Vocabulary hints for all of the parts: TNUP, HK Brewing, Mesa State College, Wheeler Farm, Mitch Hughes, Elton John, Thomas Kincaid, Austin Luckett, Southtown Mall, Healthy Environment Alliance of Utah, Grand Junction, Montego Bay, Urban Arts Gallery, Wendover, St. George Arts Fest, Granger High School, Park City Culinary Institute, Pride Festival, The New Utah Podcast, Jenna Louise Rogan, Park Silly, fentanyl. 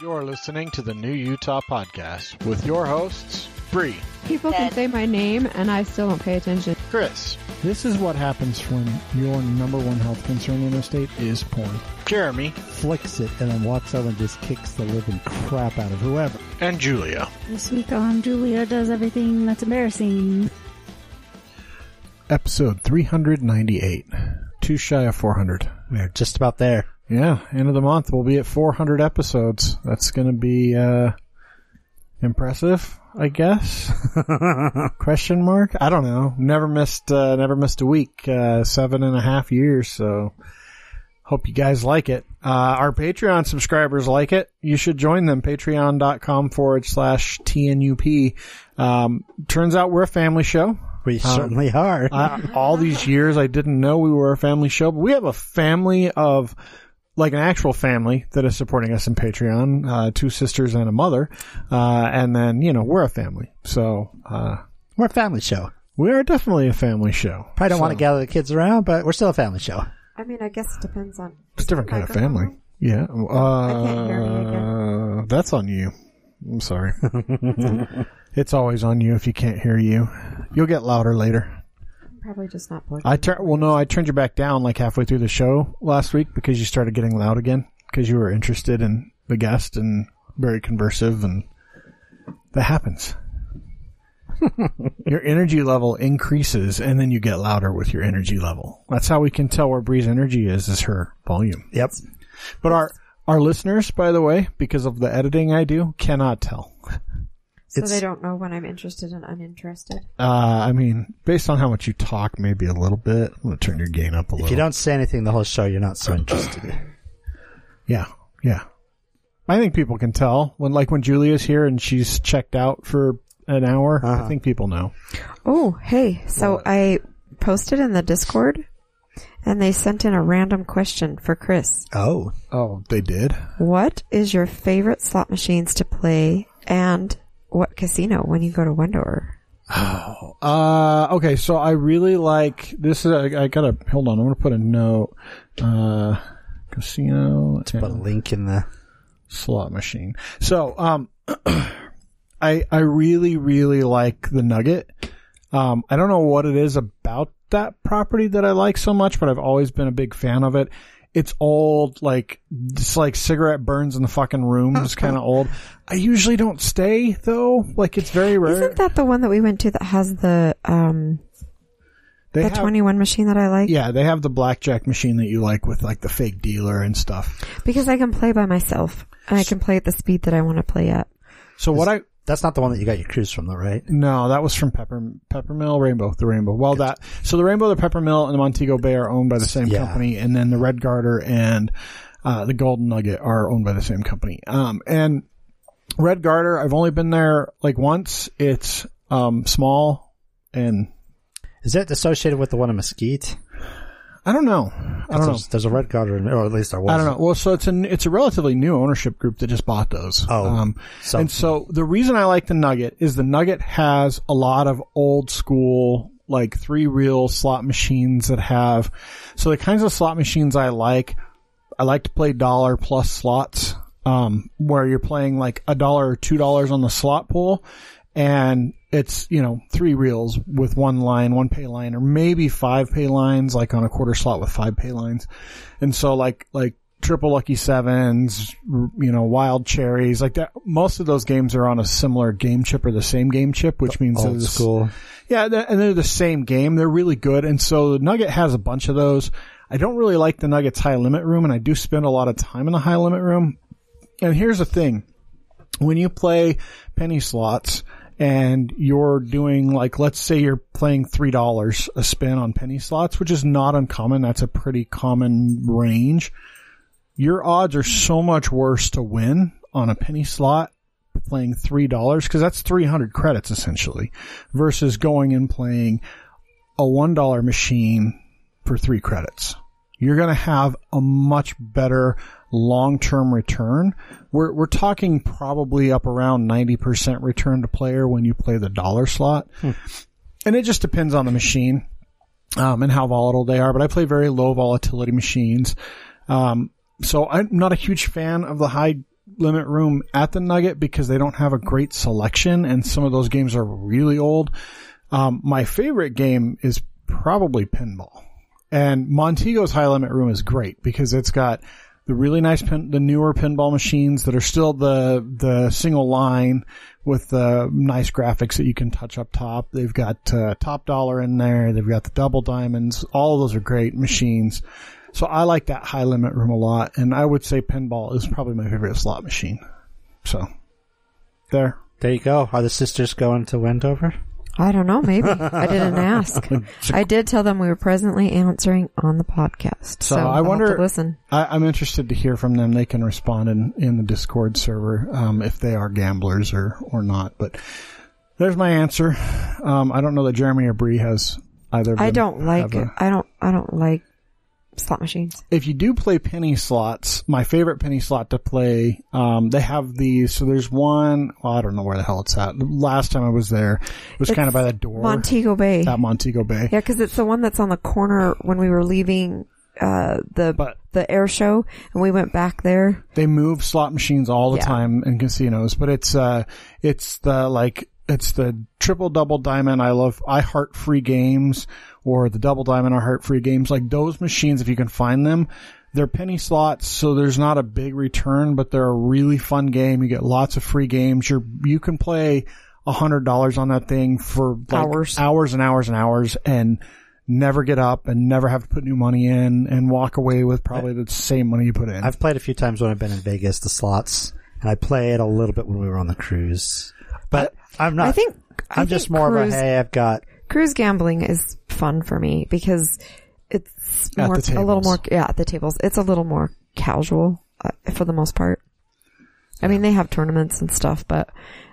You're listening to the New Utah Podcast with your hosts, Bree. People can say my name and I still don't pay attention. Chris. This is what happens when your number one health concern in the state is porn. Jeremy. Flicks it and then walks out and just kicks the living crap out of whoever. And Julia. This week on Julia Does Everything That's Embarrassing. Episode 398. Too shy of 400. We're just about there. Yeah, end of the month. We'll be at 400 episodes. That's going to be impressive, I guess. Question mark? I don't know. Never missed a week. 7.5 years, so hope you guys like it. Our Patreon subscribers like it. You should join them. Patreon.com/TNUP. Turns out we're a family show. We certainly are. All these years, I didn't know we were a family show, but we have a family of... like an actual family that is supporting us in Patreon, two sisters and a mother. And then, you know, we're a family. So, we're a family show. We are definitely a family show. Probably don't want to gather the kids around, but we're still a family show. I mean, I guess it depends on. It's a different kind of family. Around? Yeah. I can't hear you again. That's on you. I'm sorry. It's always on you if you can't hear you. You'll get louder later. Probably just not plugged. I turned you back down like halfway through the show last week because you started getting loud again because you were interested in the guest and very conversive, and that happens. Your energy level increases, and then you get louder with your energy level. That's how we can tell where Bree's energy is her volume. Yep. But our listeners, by the way, because of the editing I do, cannot tell. So they don't know when I'm interested and uninterested? I mean, based on how much you talk, maybe a little bit. I'm going to turn your gain up a little. If you don't say anything the whole show, you're not so interested. Yeah. I think people can tell. When Julia's here and she's checked out for an hour, I think people know. Oh, hey. So what? I posted in the Discord, and they sent in a random question for Chris. Oh, they did? What is your favorite slot machines to play and... what casino when you go to Wendover? Oh, okay. So I really like this. Hold on. I'm going to put a note. Casino. Let's put a link in the slot machine. So, I really, really like the Nugget. I don't know what it is about that property that I like so much, but I've always been a big fan of it. It's old, like cigarette burns in the fucking room. It's kind of old. I usually don't stay though. Like it's very rare. Isn't that the one that we went to that has the 21 machine that I like? Yeah, they have the blackjack machine that you like with like the fake dealer and stuff. Because I can play by myself and I can play at the speed that I want to play at. So that's not the one that you got your cruise from, though, right? No, that was from Peppermill Rainbow, the Rainbow. Well, good. So the Rainbow, the Peppermill, and the Montego Bay are owned by the same company, and then the Red Garter and the Golden Nugget are owned by the same company. And Red Garter, I've only been there like once. It's small, and is that associated with the one in Mesquite? I don't know. There's a Red Garter, or at least there was. I don't know. Well, so it's a relatively new ownership group that just bought those. And so the reason I like the Nugget is the Nugget has a lot of old school, like three reel slot machines that have. So the kinds of slot machines I like to play dollar plus slots, where you're playing like $1 or $2 on the slot pool, and it's, you know, three reels with one line, one pay line, or maybe five pay lines, like on a quarter slot with five pay lines. And so like triple lucky sevens, you know, wild cherries, like that. Most of those games are on a similar game chip or the same game chip, which means old school. Yeah. And they're the same game. They're really good. And so the Nugget has a bunch of those. I don't really like the Nugget's high limit room, and I do spend a lot of time in the high limit room. And here's the thing. When you play penny slots, and you're doing, like, let's say you're playing $3 a spin on penny slots, which is not uncommon. That's a pretty common range. Your odds are so much worse to win on a penny slot playing $3, because that's 300 credits essentially, versus going and playing a $1 machine for 3 credits. You're going to have a much better long-term return. We're talking probably up around 90% return to player when you play the dollar slot. And it just depends on the machine, and how volatile they are. But I play very low volatility machines. So I'm not a huge fan of the high limit room at the Nugget because they don't have a great selection, and some of those games are really old. My favorite game is probably pinball, and Montego's high limit room is great because it's got the really nice the newer pinball machines that are still the single line with the nice graphics that you can touch up top. They've got Top Dollar in there. They've got the Double Diamonds. All of those are great machines. So I like that high limit room a lot, and I would say pinball is probably my favorite slot machine. So there you go. Are the sisters going to Wendover? I don't know. Maybe. I didn't ask. I did tell them we were presently answering on the podcast. So I wonder. To listen. I'm interested to hear from them. They can respond in the Discord server if they are gamblers or not. But there's my answer. I don't know that Jeremy or Bree has either. Of them. I don't like it. I don't like slot machines. If you do play penny slots, my favorite penny slot to play, they have these. So there's one, well, I don't know where the hell it's at. Last time I was there, it was kind of by the door. Montego Bay. At Montego Bay. Yeah, because it's the one that's on the corner when we were leaving the air show, and we went back there. They move slot machines all the time in casinos, but it's the triple double diamond. I heart free games, or the double diamond. I heart free games. Like those machines, if you can find them, they're penny slots. So there's not a big return, but they're a really fun game. You get lots of free games. You can play $100 on that thing for like hours and hours and hours, and never get up and never have to put new money in, and walk away with probably the same money you put in. I've played a few times when I've been in Vegas, the slots, and I played a little bit when we were on the cruise, but I'm not. I think just more of a, hey, I've got. Cruise gambling is fun for me because it's more, a little more, at the tables. It's a little more casual for the most part. I mean, they have tournaments and stuff, but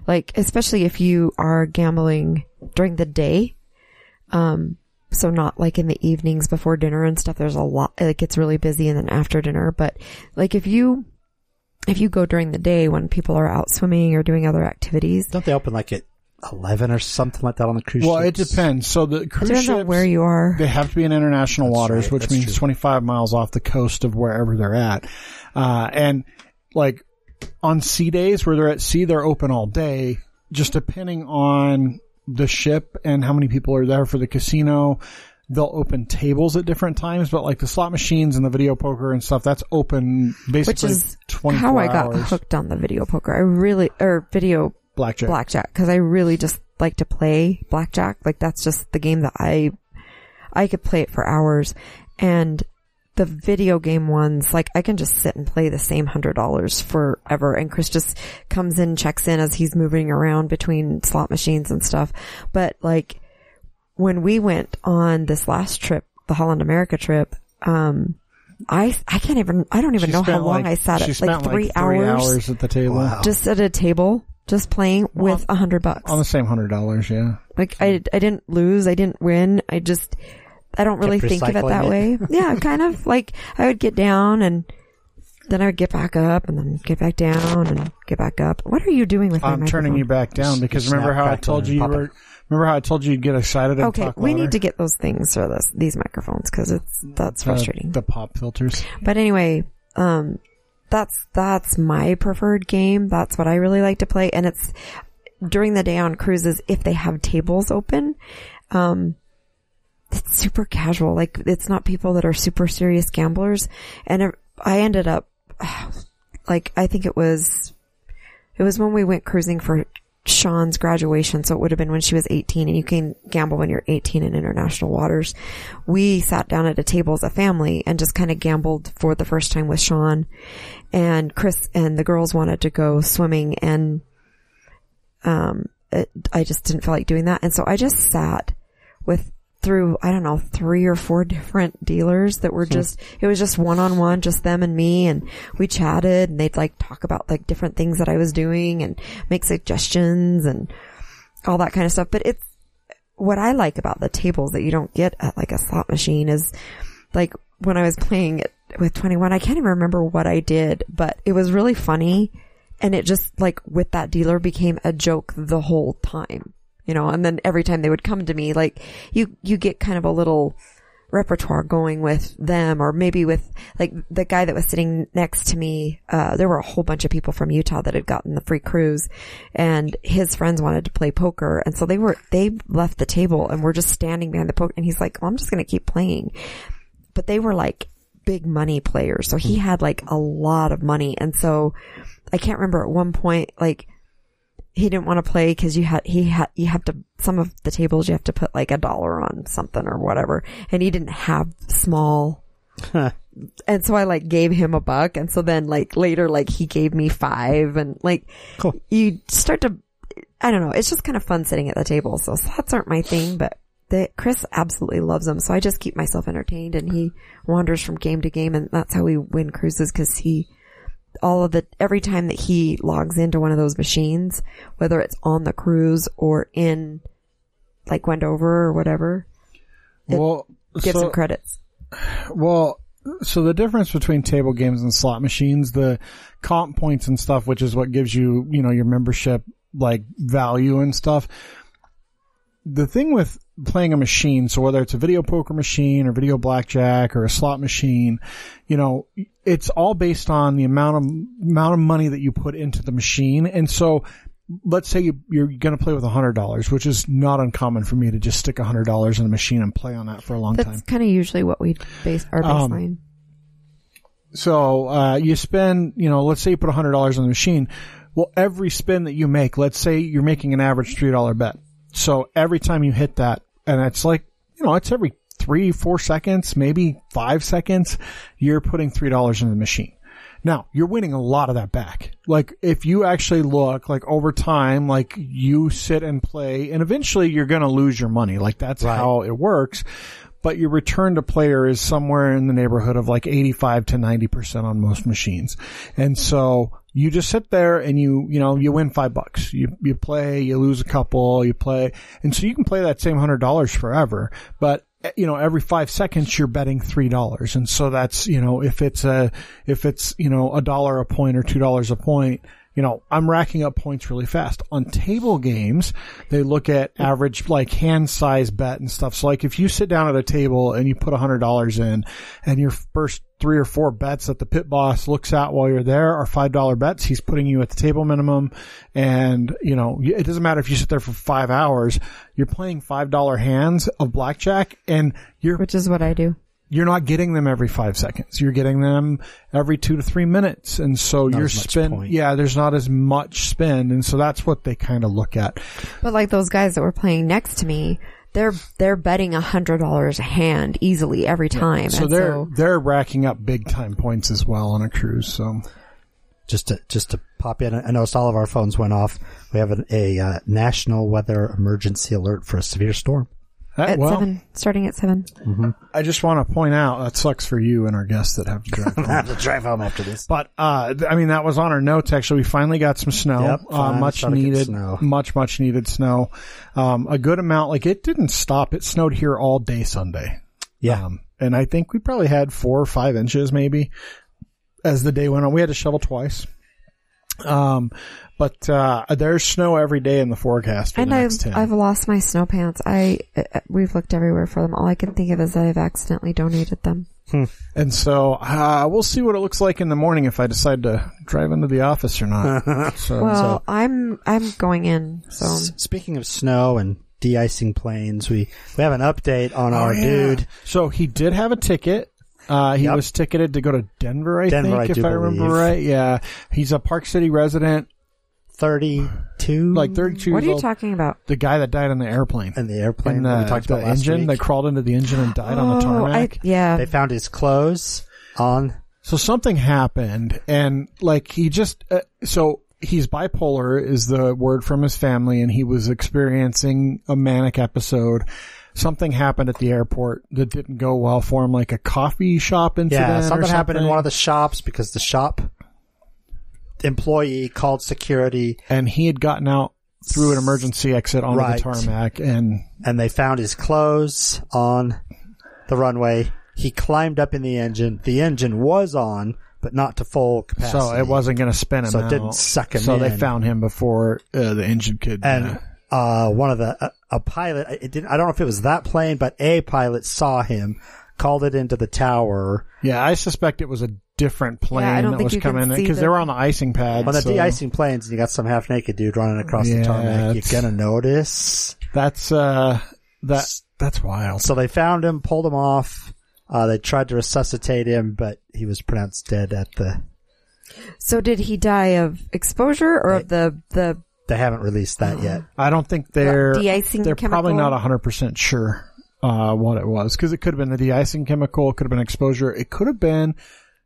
like, especially if you are gambling during the day, so not like in the evenings before dinner and stuff, there's a lot, it gets really busy, and then after dinner, but like if you go during the day when people are out swimming or doing other activities. Don't they open like at 11 or something like that on the cruise ship? Well, ships? It depends. So the cruise ships, on where you are. They have to be in international waters, which means 25 miles off the coast of wherever they're at. And like on sea days where they're at sea, they're open all day, just depending on the ship and how many people are there for the casino. They'll open tables at different times, but like the slot machines and the video poker and stuff, that's open basically 24 hours. Which is how I got hooked on the video poker. Blackjack. Because I really just like to play blackjack. Like that's just the game that I could play it for hours. And the video game ones, like I can just sit and play the same $100 forever. And Chris just comes in, checks in as he's moving around between slot machines and stuff. But like, when we went on this last trip, the Holland America trip, I don't even know how long I sat at, like 3 hours at the table. Wow. Just at a table, just playing with $100 on the same $100. Yeah. Like I didn't lose. I didn't win. I don't really think of it that way. Yeah. Kind of like I would get down and then I would get back up and then get back down and get back up. What are you doing with my microphone? I'm turning you back down because remember how I told you were. Remember how I told you you'd get excited and talk louder? We need to get those things or these microphones because that's frustrating. The pop filters. But anyway, that's my preferred game. That's what I really like to play. And it's during the day on cruises, if they have tables open, it's super casual. Like it's not people that are super serious gamblers. And I ended up like, I think it was when we went cruising for Sean's graduation, so it would have been when she was 18, and you can gamble when you're 18 in international waters. We sat down at a table as a family and just kind of gambled for the first time with Sean, and Chris and the girls wanted to go swimming, and I just didn't feel like doing that, and so I just sat through, I don't know, 3 or 4 different dealers that were it was just one-on-one, just them and me, and we chatted, and they'd like talk about like different things that I was doing and make suggestions and all that kind of stuff. But it's what I like about the tables that you don't get at like a slot machine is like when I was playing it with 21, I can't even remember what I did, but it was really funny. And it just like with that dealer became a joke the whole time. You know, and then every time they would come to me, like you get kind of a little repertoire going with them, or maybe with like the guy that was sitting next to me. There were a whole bunch of people from Utah that had gotten the free cruise, and his friends wanted to play poker. And so they left the table and were just standing behind the poker. And he's like, well, I'm just going to keep playing. But they were like big money players. So he had like a lot of money. And so I can't remember at one point, like, he didn't want to play because you have to, some of the tables you have to put like $1 on something or whatever. And he didn't have small. And so I like gave him $1. And so then like later, like he gave me $5 and like cool. You start to, I don't know. It's just kind of fun sitting at the table. So slots aren't my thing, but Chris absolutely loves them. So I just keep myself entertained, and he wanders from game to game. And that's how we win cruises, because every time that he logs into one of those machines, whether it's on the cruise or in like Wendover or whatever, it gives him credits. Well, so the difference between table games and slot machines, the comp points and stuff, which is what gives you, you know, your membership like value and stuff. The thing with playing a machine, so whether it's a video poker machine or video blackjack or a slot machine, you know, it's all based on the amount of money that you put into the machine. And so let's say you're going to play with $100, which is not uncommon for me to just stick $100 in a machine and play on that for a long time. That's kind of usually what we base our baseline. So, you spend, you know, let's say you put $100 on the machine. Well, every spin that you make, let's say you're making an average $3 bet. So every time you hit that, and it's like, you know, it's every 3-4 seconds, maybe 5 seconds, you're putting $3 into the machine. Now, you're winning a lot of that back. Like, if you actually look, like, over time, like, you sit and play, and eventually you're going to lose your money. Like, that's right. How it works. But your return to player is somewhere in the neighborhood of, like, 85 to 90% on most machines. And so you just sit there and you win $5. You play, you lose a couple, you play. And so you can play that same $100 forever. But, you know, every 5 seconds you're betting $3. And so that's, you know, if it's, you know, $1 a point or $2 a point, you know, I'm racking up points really fast. On table games, they look at average, like, hand size bet and stuff. So, like, if you sit down at a table and you put $100 in, and your first 3 or 4 bets that the pit boss looks at while you're there are $5 bets, he's putting you at the table minimum. And, you know, it doesn't matter if you sit there for 5 hours, you're playing $5 hands of blackjack, and you're... Which is what I do. You're not getting them every 5 seconds. You're getting them every 2 to 3 minutes. And so your spin, there's not as much spin. And so that's what they kind of look at. But like those guys that were playing next to me, they're betting $100 a hand easily every time. Yeah. So they're racking up big time points as well on a cruise. So just to pop in, I noticed all of our phones went off. We have a national weather emergency alert for a severe storm. Starting at 7. Mm-hmm. I just want to point out that sucks for you and our guests that have to drive home. After this. But I mean, that was on our notes. Actually, we finally got some snow. Yep, much needed snow. A good amount. Like, it didn't stop. It snowed here all day Sunday. Yeah, and I think we probably had 4 or 5 inches maybe as the day went on. We had to shovel twice. But there's snow every day in the forecast for the next 10. And I've lost my snow pants. We've looked everywhere for them. All I can think of is that I've accidentally donated them. And so, we'll see what it looks like in the morning if I decide to drive into the office or not. I'm going in. So speaking of snow and de-icing planes, we have an update on our dude. So he did have a ticket. He was ticketed to go to Denver, I think, if I remember right. Yeah. He's a Park City resident. 32? Like 32 years old. What are you talking about? The guy that died on the airplane. We talked about last week. They crawled into the engine and died on the tarmac. They found his clothes on. So something happened, and like he just, he's bipolar is the word from his family, and he was experiencing a manic episode. Something happened at the airport that didn't go well for him, like a coffee shop incident. Yeah, something happened in one of the shops because the shop employee called security. And he had gotten out through an emergency exit onto the tarmac. And they found his clothes on the runway. He climbed up in the engine. The engine was on, but not to full capacity. So it wasn't going to spin him out. So it didn't suck him in. So they found him before the engine could... one of the, a pilot, it didn't, I don't know if it was that plane, but a pilot saw him, called it into the tower. Yeah, I suspect it was a different plane that was coming in because they were on the icing pads. On the de-icing planes, and you got some half-naked dude running across the tarmac. You're gonna notice. That's wild. So they found him, pulled him off. They tried to resuscitate him, but he was pronounced dead at the. So did he die of exposure or of the? They haven't released that yet. I don't think they're probably not 100% sure what it was, because it could have been the de-icing chemical, it could have been exposure, it could have been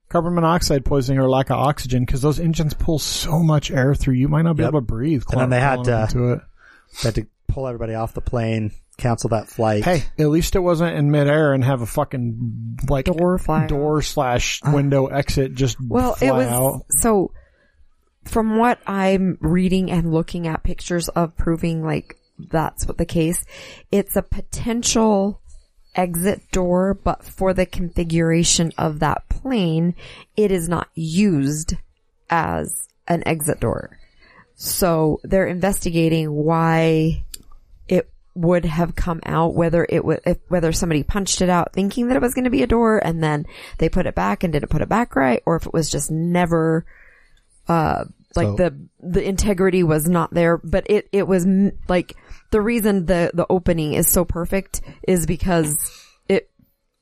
carbon monoxide poisoning or lack of oxygen, because those engines pull so much air through, you might not be able to breathe. And then they had to pull everybody off the plane, cancel that flight. Hey, at least it wasn't in midair and have a fucking like door/window exit just fly out. So from what I'm reading and looking at pictures of proving like that's what the case, it's a potential exit door, but for the configuration of that plane, it is not used as an exit door. So they're investigating why it would have come out, whether somebody punched it out thinking that it was going to be a door and then they put it back and didn't put it back right, or if it was just never the integrity was not there. But it was like the reason the opening is so perfect is because it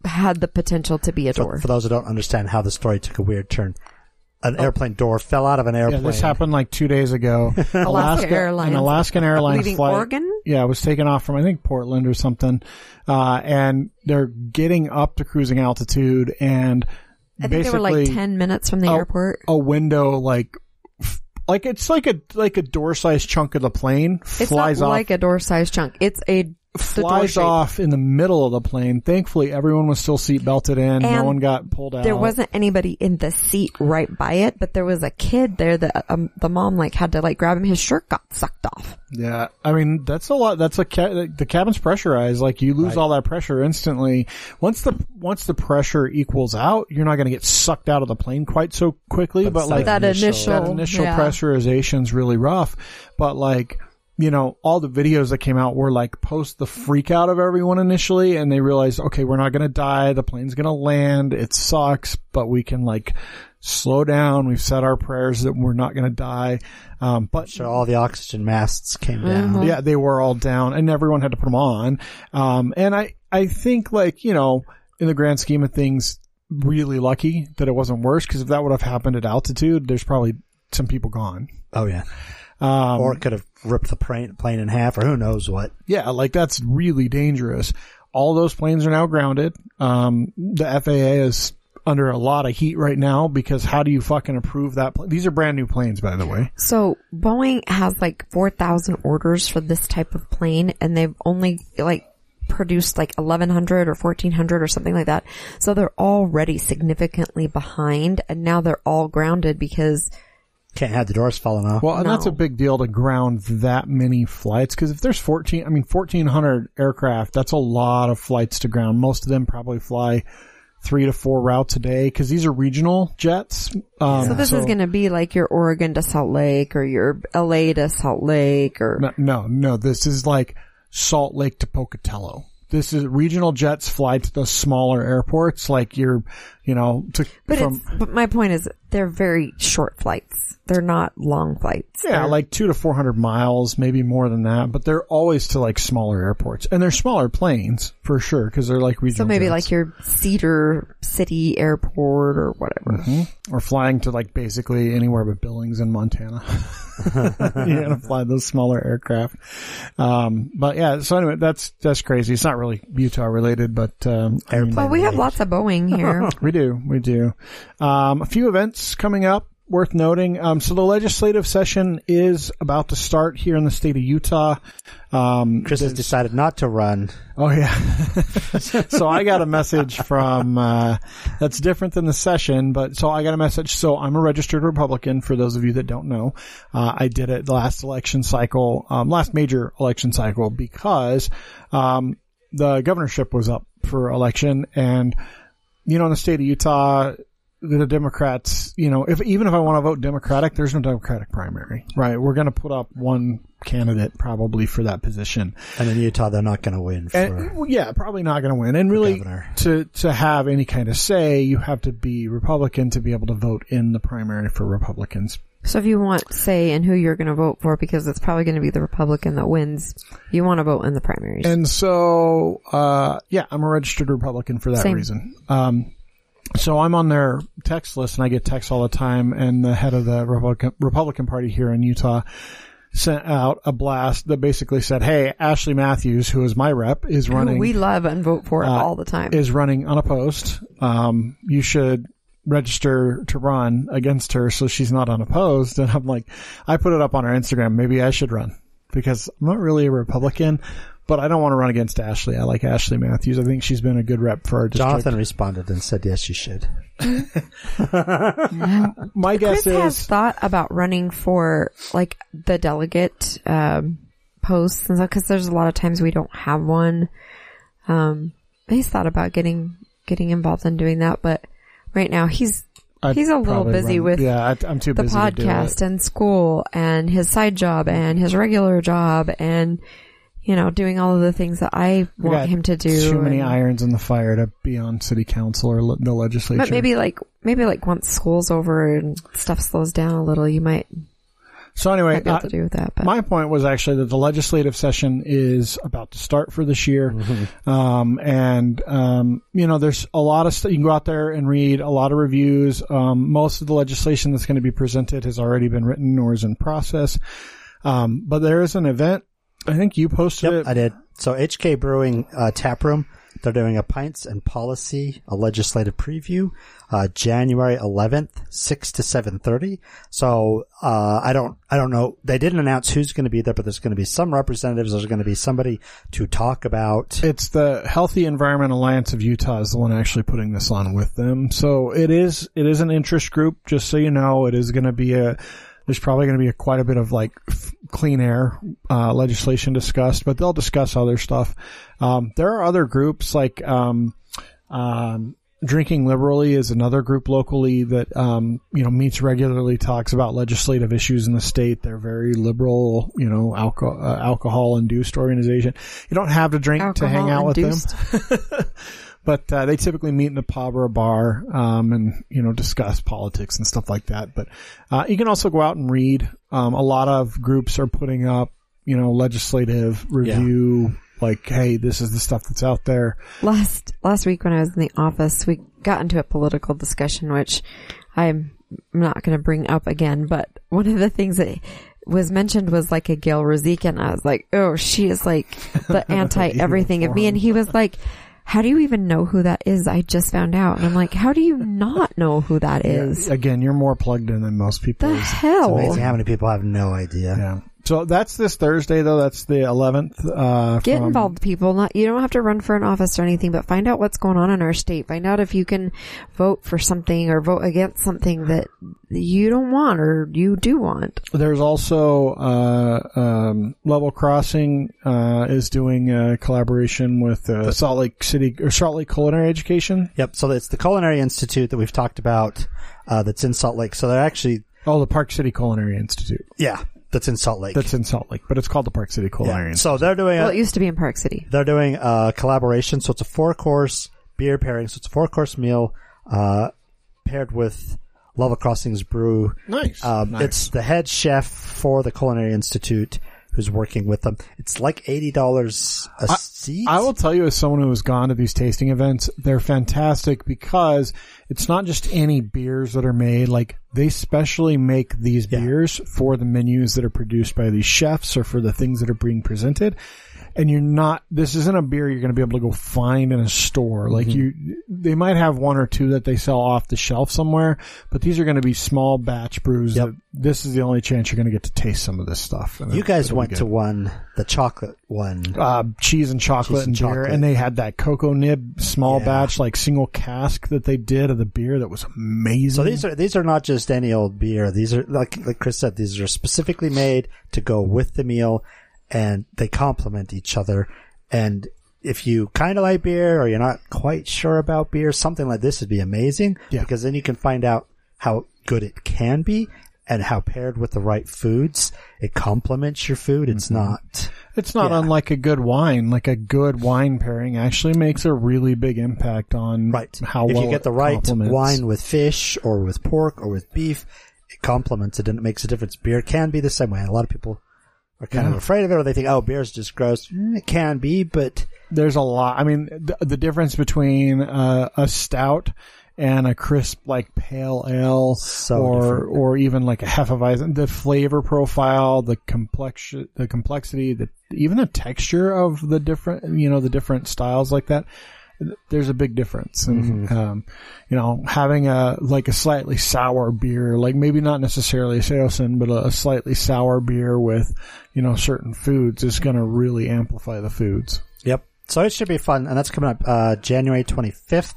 had the potential to be a door. For those who don't understand how the story took a weird turn, an airplane door fell out of an airplane. Yeah, this happened like 2 days ago. An Alaskan Airlines flight. Oregon? Yeah, it was taken off from, I think, Portland or something. And they're getting up to cruising altitude, and I think they were like 10 minutes from the airport. A window like it's like a door-sized chunk of the plane flies off. It's not like a door-sized chunk. It's a flies off in the middle of the plane. Thankfully, everyone was still seat belted in. No one got pulled out. There wasn't anybody in the seat right by it, but there was a kid there that the mom like had to like grab him. His shirt got sucked off. Yeah, I mean that's a lot. That's the cabin's pressurized. Like you lose all that pressure instantly. Once the pressure equals out, you're not going to get sucked out of the plane quite so quickly. But like that initial pressurization's really rough. But like, you know, all the videos that came out were like post the freak out of everyone initially, and they realized, okay, we're not going to die. The plane's going to land. It sucks, but we can like slow down. We've said our prayers that we're not going to die. But so all the oxygen masks came down. Mm-hmm. Yeah, they were all down and everyone had to put them on. And I think like, you know, in the grand scheme of things, really lucky that it wasn't worse, because if that would have happened at altitude, there's probably some people gone. Oh yeah. Or it could have ripped the plane in half, or who knows what. Yeah, like that's really dangerous. All those planes are now grounded. The FAA is under a lot of heat right now because how do you fucking approve that? These are brand new planes, by the way. So Boeing has like 4,000 orders for this type of plane, and they've only like produced like 1,100 or 1,400 or something like that. So they're already significantly behind, and now they're all grounded because can't have the doors falling off. Well, and that's a big deal to ground that many flights, because if there's 1,400 aircraft, that's a lot of flights to ground. Most of them probably fly 3 to 4 routes a day, because these are regional jets. So this is going to be like your Oregon to Salt Lake or your LA to Salt Lake or no. This is like Salt Lake to Pocatello. This is regional jets fly to the smaller airports, like But my point is, they're very short flights. They're not long flights. Yeah, they're like 2 to 400 miles, maybe more than that. But they're always to like smaller airports, and they're smaller planes for sure because they're like regional. So maybe jets, like your Cedar City Airport or whatever, mm-hmm. or flying to like basically anywhere but Billings in Montana. You're gonna fly those smaller aircraft. But yeah, so anyway, that's crazy. It's not really Utah related, but we have lots of Boeing here. We do. A few events coming up worth noting. So the legislative session is about to start here in the state of Utah. Chris has decided not to run. Oh yeah. So I got a message from, that's different than the session, but so I got a message. So I'm a registered Republican, for those of you that don't know. I did it last major election cycle because, the governorship was up for election, and you know, in the state of Utah, the Democrats, you know, even if I want to vote Democratic, there's no Democratic primary, right? We're going to put up one candidate probably for that position. And in Utah, they're not going to win. Yeah, probably not going to win. And really, to have any kind of say, you have to be Republican to be able to vote in the primary for Republicans. So if you want say in who you're going to vote for, because it's probably going to be the Republican that wins, you want to vote in the primaries. And so, I'm a registered Republican for that reason. So I'm on their text list, and I get texts all the time, and the head of the Republican Party here in Utah sent out a blast that basically said, hey, Ashley Matthews, who is my rep, is running. Who we love and vote for all the time. Is running unopposed. You should register to run against her so she's not unopposed. And I'm like, I put it up on her Instagram. Maybe I should run because I'm not really a Republican, but I don't want to run against Ashley. I like Ashley Matthews. I think she's been a good rep for our district. Jonathan responded and said, yes, you should. My guess is... Chris has thought about running for, like, the delegate posts and stuff, because there's a lot of times we don't have one. He's thought about getting involved in doing that, but right now he's a little busy with I'm too busy the podcast and school and his side job and his regular job and... You know, doing all of the things that I want him to do. Too many irons in the fire to be on city council or the legislature. But maybe like once school's over and stuff slows down a little, you might. So anyway, might be able to do with that. But. My point was actually that the legislative session is about to start for this year, you know, there's a lot of stuff. You can go out there and read a lot of reviews. Most of the legislation that's going to be presented has already been written or is in process. But there is an event. I think you posted it. I did. So HK Brewing Taproom, they're doing a Pints and Policy, a legislative preview, January 11th, 6 to 7:30. So I don't know. They didn't announce who's going to be there, but there's going to be some representatives. There's going to be somebody to talk about. It's the Healthy Environment Alliance of Utah is the one actually putting this on with them. So it is an interest group, just so you know. It is going to be there's probably going to be quite a bit of like clean air legislation discussed, but they'll discuss other stuff. There are other groups like Drinking Liberally is another group locally that meets regularly, talks about legislative issues in the state. They're very liberal, you know, alcohol-induced organization. You don't have to drink alcohol to hang out with them. But they typically meet in a pub or a bar and, you know, discuss politics and stuff like that. But you can also go out and read. A lot of groups are putting up, you know, legislative review, like, hey, this is the stuff that's out there. Last week when I was in the office, we got into a political discussion, which I'm not going to bring up again. But one of the things that was mentioned was like a Gail Ruzik, and I was like, oh, she is like the anti-everything of me. And he was like... How do you even know who that is? I just found out. And I'm like, how do you not know who that is? Yeah. Again, you're more plugged in than most people. The hell? It's amazing how many people have no idea. Yeah. So that's this Thursday, though. That's the 11th. Get involved, people. You don't have to run for an office or anything, but find out what's going on in our state. Find out if you can vote for something or vote against something that you don't want or you do want. There's also Level Crossing is doing a collaboration with Salt Lake Culinary Education. Yep. So it's the Culinary Institute that we've talked about that's in Salt Lake. So they're actually the Park City Culinary Institute. Yeah. That's in Salt Lake, but it's called the Park City Culinary Institute. So they're doing it used to be in Park City. They're doing a collaboration, so it's a four-course beer pairing. So it's a four-course meal paired with Level Crossing's brew. Nice. It's the head chef for the Culinary Institute who's working with them. It's like $80 a seat. I will tell you, as someone who has gone to these tasting events, they're fantastic because it's not just any beers that are made. Like, they specially make these beers for the menus that are produced by these chefs or for the things that are being presented. And this isn't a beer you're going to be able to go find in a store. Like they might have one or two that they sell off the shelf somewhere, but these are going to be small batch brews. Yep. This is the only chance you're going to get to taste some of this stuff. You guys went to one, the chocolate one. Cheese and chocolate and beer. And they had that cocoa nib small batch, like single cask that they did of the beer that was amazing. So these are not just any old beer. These are, like Chris said, these are specifically made to go with the meal. And they complement each other, and if you kind of like beer or you're not quite sure about beer, something like this would be amazing. Yeah. Because then you can find out how good it can be and how paired with the right foods, it complements your food. It's not... It's not unlike a good wine. Like a good wine pairing actually makes a really big impact on how well it complements. If you get the right wine with fish or with pork or with beef, it complements it and it makes a difference. Beer can be the same way. A lot of people are kind of afraid of it, or they think, oh, beer's just gross. It can be, but... There's a lot. I mean, the difference between a stout and a crisp, like pale ale, or even like a Hefeweizen, the flavor profile, the complexity, even the texture of the different, the different styles like that. There's a big difference. And, having a slightly sour beer, like maybe not necessarily a Saison, but a slightly sour beer with, certain foods is going to really amplify the foods. Yep. So it should be fun. And that's coming up, January 25th.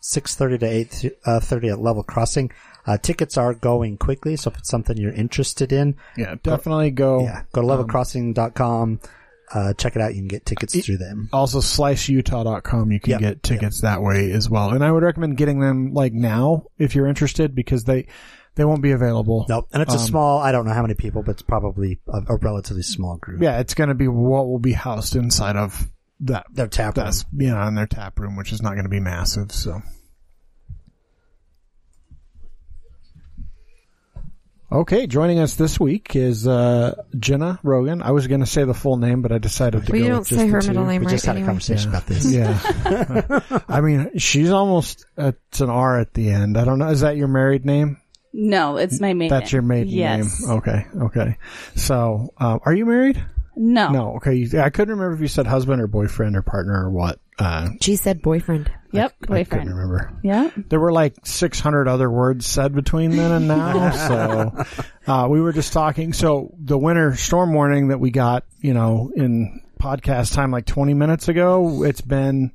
6:30 to 8:30 at Level Crossing. Tickets are going quickly, so if it's something you're interested in, definitely go. Yeah, go to levelcrossing.com. Check it out. You can get tickets through them. Also, sliceutah.com. You can get tickets that way as well. And I would recommend getting them like now if you're interested, because they won't be available. Nope. And it's a small, I don't know how many people, but it's probably a relatively small group. Yeah, it's going to be what will be housed inside of their tap room. In their tap room, which is not going to be massive. So, okay, joining us this week is Jenna Rogan. I was going to say the full name, but I decided to go with just the two. We don't say her middle name. We just had a conversation about this. Yeah, I mean, she's almost it's an R at the end. I don't know. Is that your married name? No, it's my maiden. That's your maiden name. Okay. So, are you married? No. Okay. I couldn't remember if you said husband or boyfriend or partner or what. She said boyfriend. Yep, boyfriend. I couldn't remember. Yeah. There were like 600 other words said between then and now. So we were just talking. So the winter storm warning that we got, in podcast time like 20 minutes ago, it's been,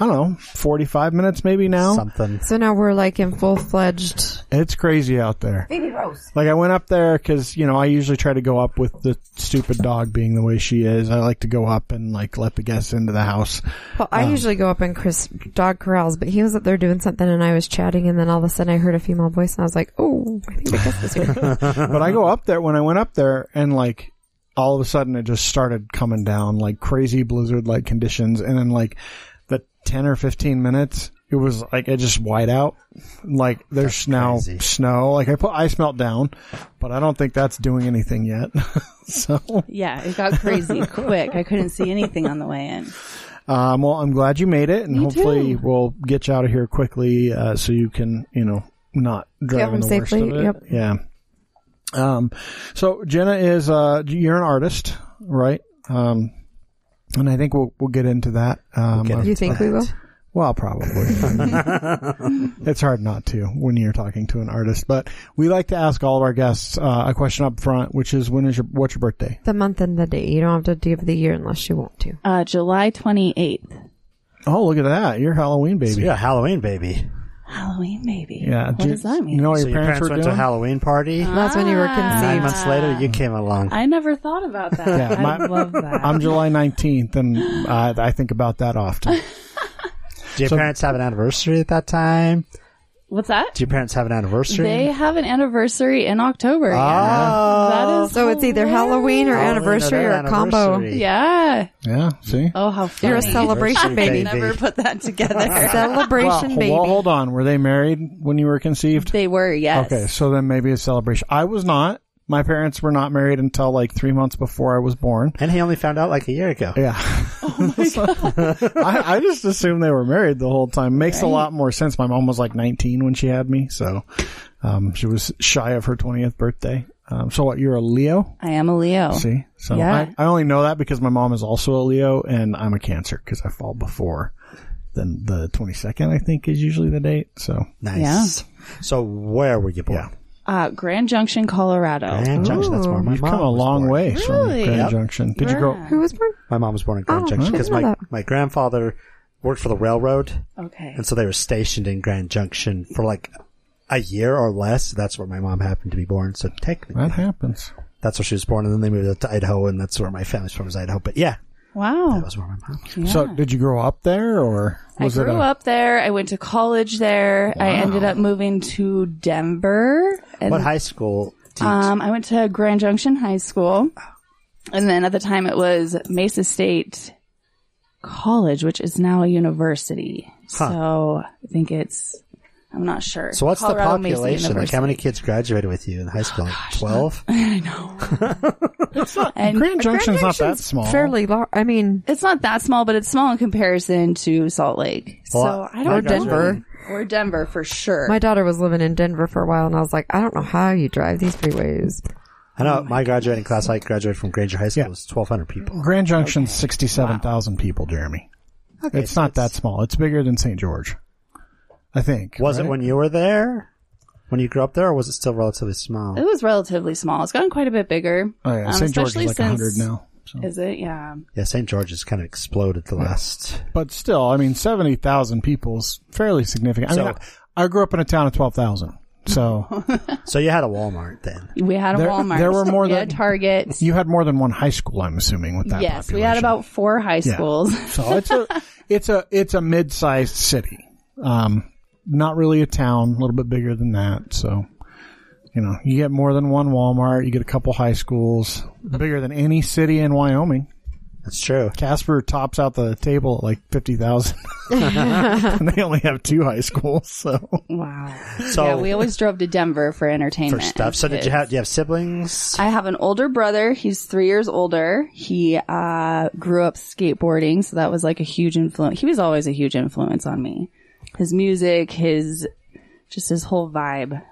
I don't know, 45 minutes maybe now. Something. So now we're like in full-fledged. It's crazy out there. Baby Rose. Like I went up there because, I usually try to go up with the stupid dog being the way she is. I like to go up and like let the guests into the house. Well, I usually go up in Chris dog corrals, but he was up there doing something and I was chatting and then all of a sudden I heard a female voice and I was like, oh, I think the guest is here. But I go up there when I went up there and like all of a sudden it just started coming down like crazy blizzard-like conditions and then like 10 or 15 minutes, it was like I just white out. Like there's now snow. Like I put ice melt down, but I don't think that's doing anything yet. So yeah, it got crazy quick. I couldn't see anything on the way in. Well, I'm glad you made it, and hopefully we'll get you out of here quickly so you can, not drive in the safely. Worst of it. Yep. Yeah. So Jenna is you're an artist, right? And I think we'll get into that. You think we will? Well, probably. It's hard not to when you're talking to an artist. But we like to ask all of our guests a question up front, which is, what's your birthday? The month and the day. You don't have to give the year unless you want to. July 28th. Oh, look at that. You're Halloween baby. So, yeah, Halloween baby. Halloween baby. Yeah. What does that mean? Your parents went to a Halloween party. That's when you were conceived. 9 months later, you came along. I never thought about that. Yeah, I love that. I'm July 19th, and I think about that often. Do your parents have an anniversary at that time? What's that? Do your parents have an anniversary? They have an anniversary in October. Oh. Yeah. That is so hilarious. It's either Halloween or anniversary or a combo. Yeah. Yeah, see? Oh, how funny. You're a celebration baby. I never put that together. Celebration baby. Well, hold on. Were they married when you were conceived? They were, yes. Okay, so then maybe a celebration. I was not. My parents were not married until like 3 months before I was born. And he only found out like a year ago. Yeah. Oh my God. I just assumed they were married the whole time. Makes a lot more sense. My mom was like 19 when she had me. So she was shy of her 20th birthday. So what, you're a Leo? I am a Leo. See? So yeah. I only know that because my mom is also a Leo and I'm a Cancer because I fall before. Then the 22nd, I think, is usually the date. So nice. Yeah. So where were you born? Yeah. Grand Junction, Colorado. Grand Junction, that's where my mom was born. You've come a long way from Grand Junction. Did you grow up? Who was born? My mom was born in Grand Junction because my grandfather worked for the railroad. Okay. And so they were stationed in Grand Junction for like a year or less. That's where my mom happened to be born. So technically. That happens. That's where she was born. And then they moved to Idaho, and that's where my family's from, is Idaho. But yeah, Wow. That was where my mom came. Yeah. So did you grow up there or was it? I grew up there. I went to college there. Wow. I ended up moving to Denver. What high school did you? I went to Grand Junction High School. And then at the time it was Mesa State College, which is now a university. Huh. So I think it's, I'm not sure. So what's Colorado, the population? Like how many kids graduated with you in high school? Oh, gosh, 12? I know. It's not, and Grand Junction's not that small. Fairly large. I mean, it's not that small, but it's small in comparison to Salt Lake. Well, so I don't know. Denver. Or Denver for sure. My daughter was living in Denver for a while and I was like, I don't know how you drive these freeways. I know my graduating class, I graduated from Granger High School, was 1,200 people. Grand Junction's 67,000 people, Jeremy. Okay, it's not that small. It's bigger than St. George, I think. Was it when you were there? When you grew up there, or was it still relatively small? It was relatively small. It's gotten quite a bit bigger. Oh, yeah. St. George is like 100 now. So. Is it? Yeah. Yeah, St. George has kind of exploded the last. But still, I mean, 70,000 people is fairly significant. So, I mean, I grew up in a town of 12,000. So, you had a Walmart then? We had a Walmart. There were more than Target. You had more than one high school, I'm assuming, with that. Yes, population. We had about 4 high schools. Yeah. So it's a mid-sized city. Not really a town, a little bit bigger than that. So, you know, you get more than one Walmart. You get a couple high schools, bigger than any city in Wyoming. That's true. Casper tops out the table at like 50,000, and they only have 2 high schools. So wow. So yeah, we always drove to Denver for entertainment. For stuff. So did you have? Do you have siblings? I have an older brother. He's 3 years older. He grew up skateboarding, so that was like a huge influence. He was always a huge influence on me. His music, his whole vibe.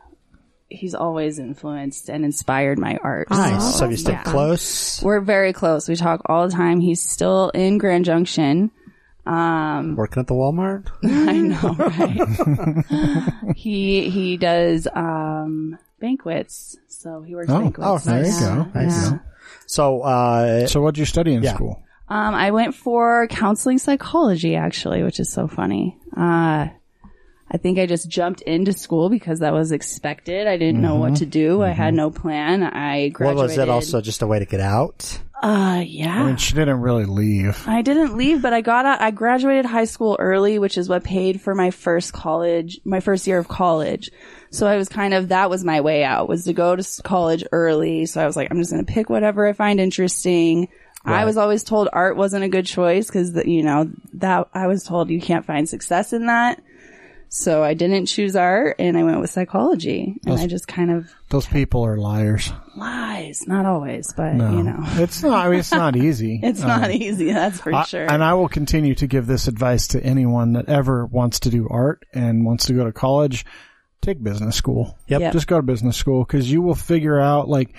He's always influenced and inspired my art. Nice. So you stay close? We're very close. We talk all the time. He's still in Grand Junction. Working at the Walmart? I know, right? He does banquets. So he works banquets. Oh, there you go. Nice. Yeah. So, so what did you study in school? I went for counseling psychology, actually, which is so funny. I think I just jumped into school because that was expected. I didn't know what to do. I had no plan. I graduated. Well, was it also just a way to get out? Yeah. I mean, she didn't really leave. I didn't leave, but I got out. I graduated high school early, which is what paid for my first year of college. So I was that was my way out, was to go to college early. So I was like, I'm just going to pick whatever I find interesting. Right. I was always told art wasn't a good choice because, you know, that I was told you can't find success in that. So I didn't choose art, and I went with psychology, and I just Those people are liars. Lies. Not always, but, you know. It's not, it's not easy. It's not easy, that's for sure. And I will continue to give this advice to anyone that ever wants to do art and wants to go to college. Take business school. Yep. Just go to business school, because you will figure out, like,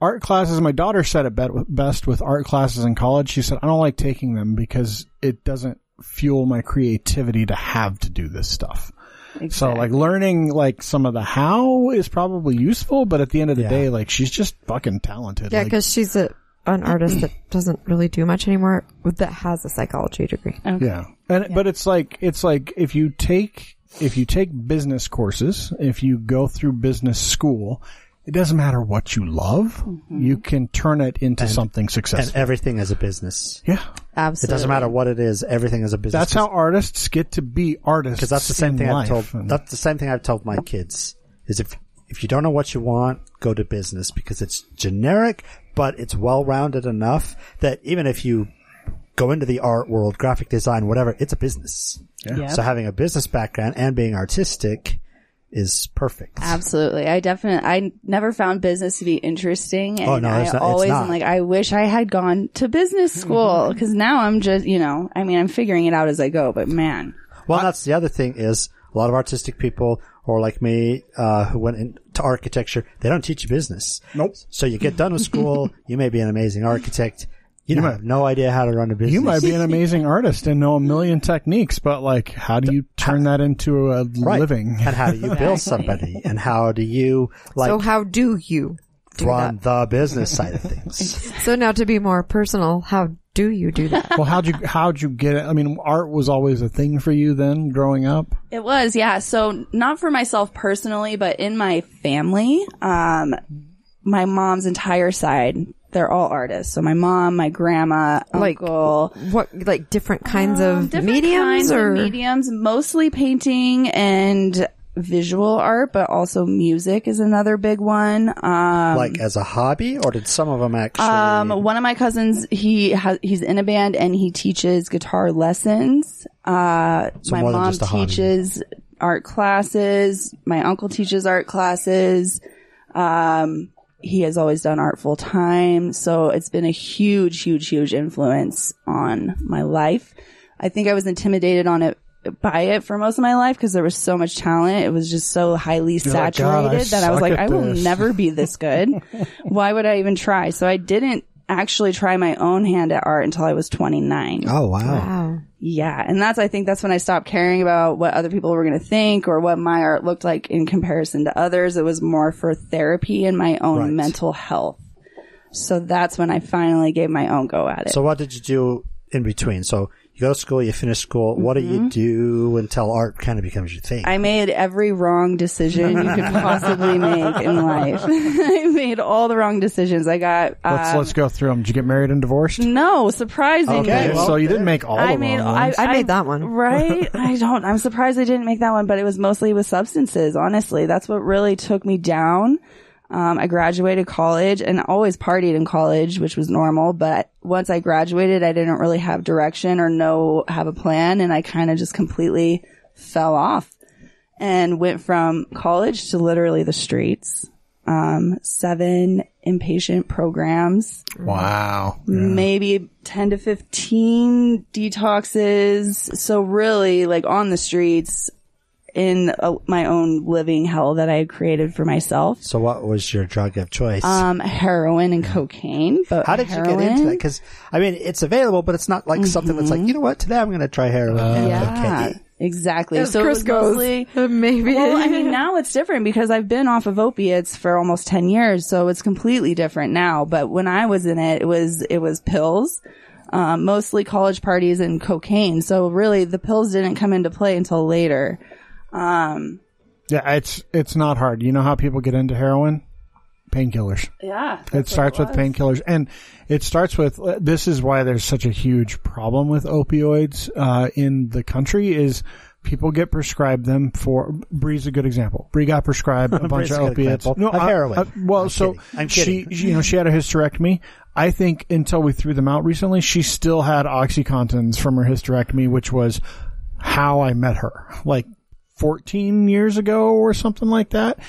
art classes. My daughter said it best with art classes in college. She said, I don't like taking them because it doesn't fuel my creativity to have to do this stuff. Exactly. So like learning like some of the how is probably useful, but at the end of the day, like she's just fucking talented. Yeah, because she's an artist that doesn't really do much anymore that has a psychology degree. Okay. Yeah, and but it's like if you take business courses, if you go through business school. It doesn't matter what you love. Mm-hmm. You can turn it into something successful. And everything is a business. Yeah. Absolutely. It doesn't matter what it is. Everything is a business. That's how artists get to be artists. Because that's the same thing that's the same thing I've told my kids is if you don't know what you want, go to business because it's generic, but it's well-rounded enough that even if you go into the art world, graphic design, whatever, it's a business. Yeah. Yep. So having a business background and being artistic is perfect. Absolutely. I never found business to be interesting. And I'm like, I wish I had gone to business school because now I'm just, you know, I mean, I'm figuring it out as I go, but man. Well, that's the other thing is a lot of artistic people or like me, who went into architecture, they don't teach you business. Nope. So you get done with school. You may be an amazing architect. You have no idea how to run a business. You might be an amazing artist and know a million techniques, but like, how do you turn that into a living? And how do you build somebody? And how do you So how do you run the business side of things? So now to be more personal, how do you do that? Well, how'd you get it? I mean, art was always a thing for you then growing up? It was, yeah. So not for myself personally, but in my family, my mom's entire side, they're all artists. So my mom, my grandma, uncle. Like different kinds of mediums? Different kinds of mediums, mostly painting and visual art, but also music is another big one. Like as a hobby, or did some of them actually? One of my cousins, he's in a band and he teaches guitar lessons. So my mom teaches art classes. My uncle teaches art classes. He has always done art full time. So it's been a huge, huge, huge influence on my life. I think I was intimidated by it for most of my life because there was so much talent. It was just so highly saturated that I was like, I will never be this good. Why would I even try? So I didn't actually try my own hand at art until I was 29. Oh, wow. Yeah. And I think that's when I stopped caring about what other people were going to think or what my art looked like in comparison to others. It was more for therapy and my own mental health. So that's when I finally gave my own go at it. So what did you do in between? So you go to school, you finish school. What do you do until art kind of becomes your thing? I made every wrong decision you could possibly make in life. I made all the wrong decisions. I got... let's go through them. Did you get married and divorced? No, surprisingly. Okay, well, so you didn't make all the wrong ones. I made that one. Right? I'm surprised I didn't make that one, but it was mostly with substances, honestly. That's what really took me down. I graduated college and always partied in college, which was normal. But once I graduated, I didn't really have direction or have a plan. And I kind of just completely fell off and went from college to literally the streets. 7 inpatient programs. Wow. Yeah. Maybe 10 to 15 detoxes. So really like on the streets. In my own living hell that I had created for myself. So what was your drug of choice? Heroin and cocaine. But how did you get into that? Because, I mean, it's available, but it's not like something that's like, you know what, today I'm going to try heroin and cocaine. Exactly. As so Chris goes, maybe. Well, I mean, now it's different because I've been off of opiates for almost 10 years, so it's completely different now. But when I was in it, it was pills. Mostly college parties and cocaine. So really, the pills didn't come into play until later. Yeah, it's not hard. You know how people get into heroin? Painkillers. Yeah. It starts with painkillers. And it starts with, this is why there's such a huge problem with opioids, in the country is people get prescribed them for, Bree's a good example. Bree got prescribed a bunch of opiates. No, heroin. She had a hysterectomy. I think until we threw them out recently, she still had OxyContins from her hysterectomy, which was how I met her. Like, 14 years ago or something like that.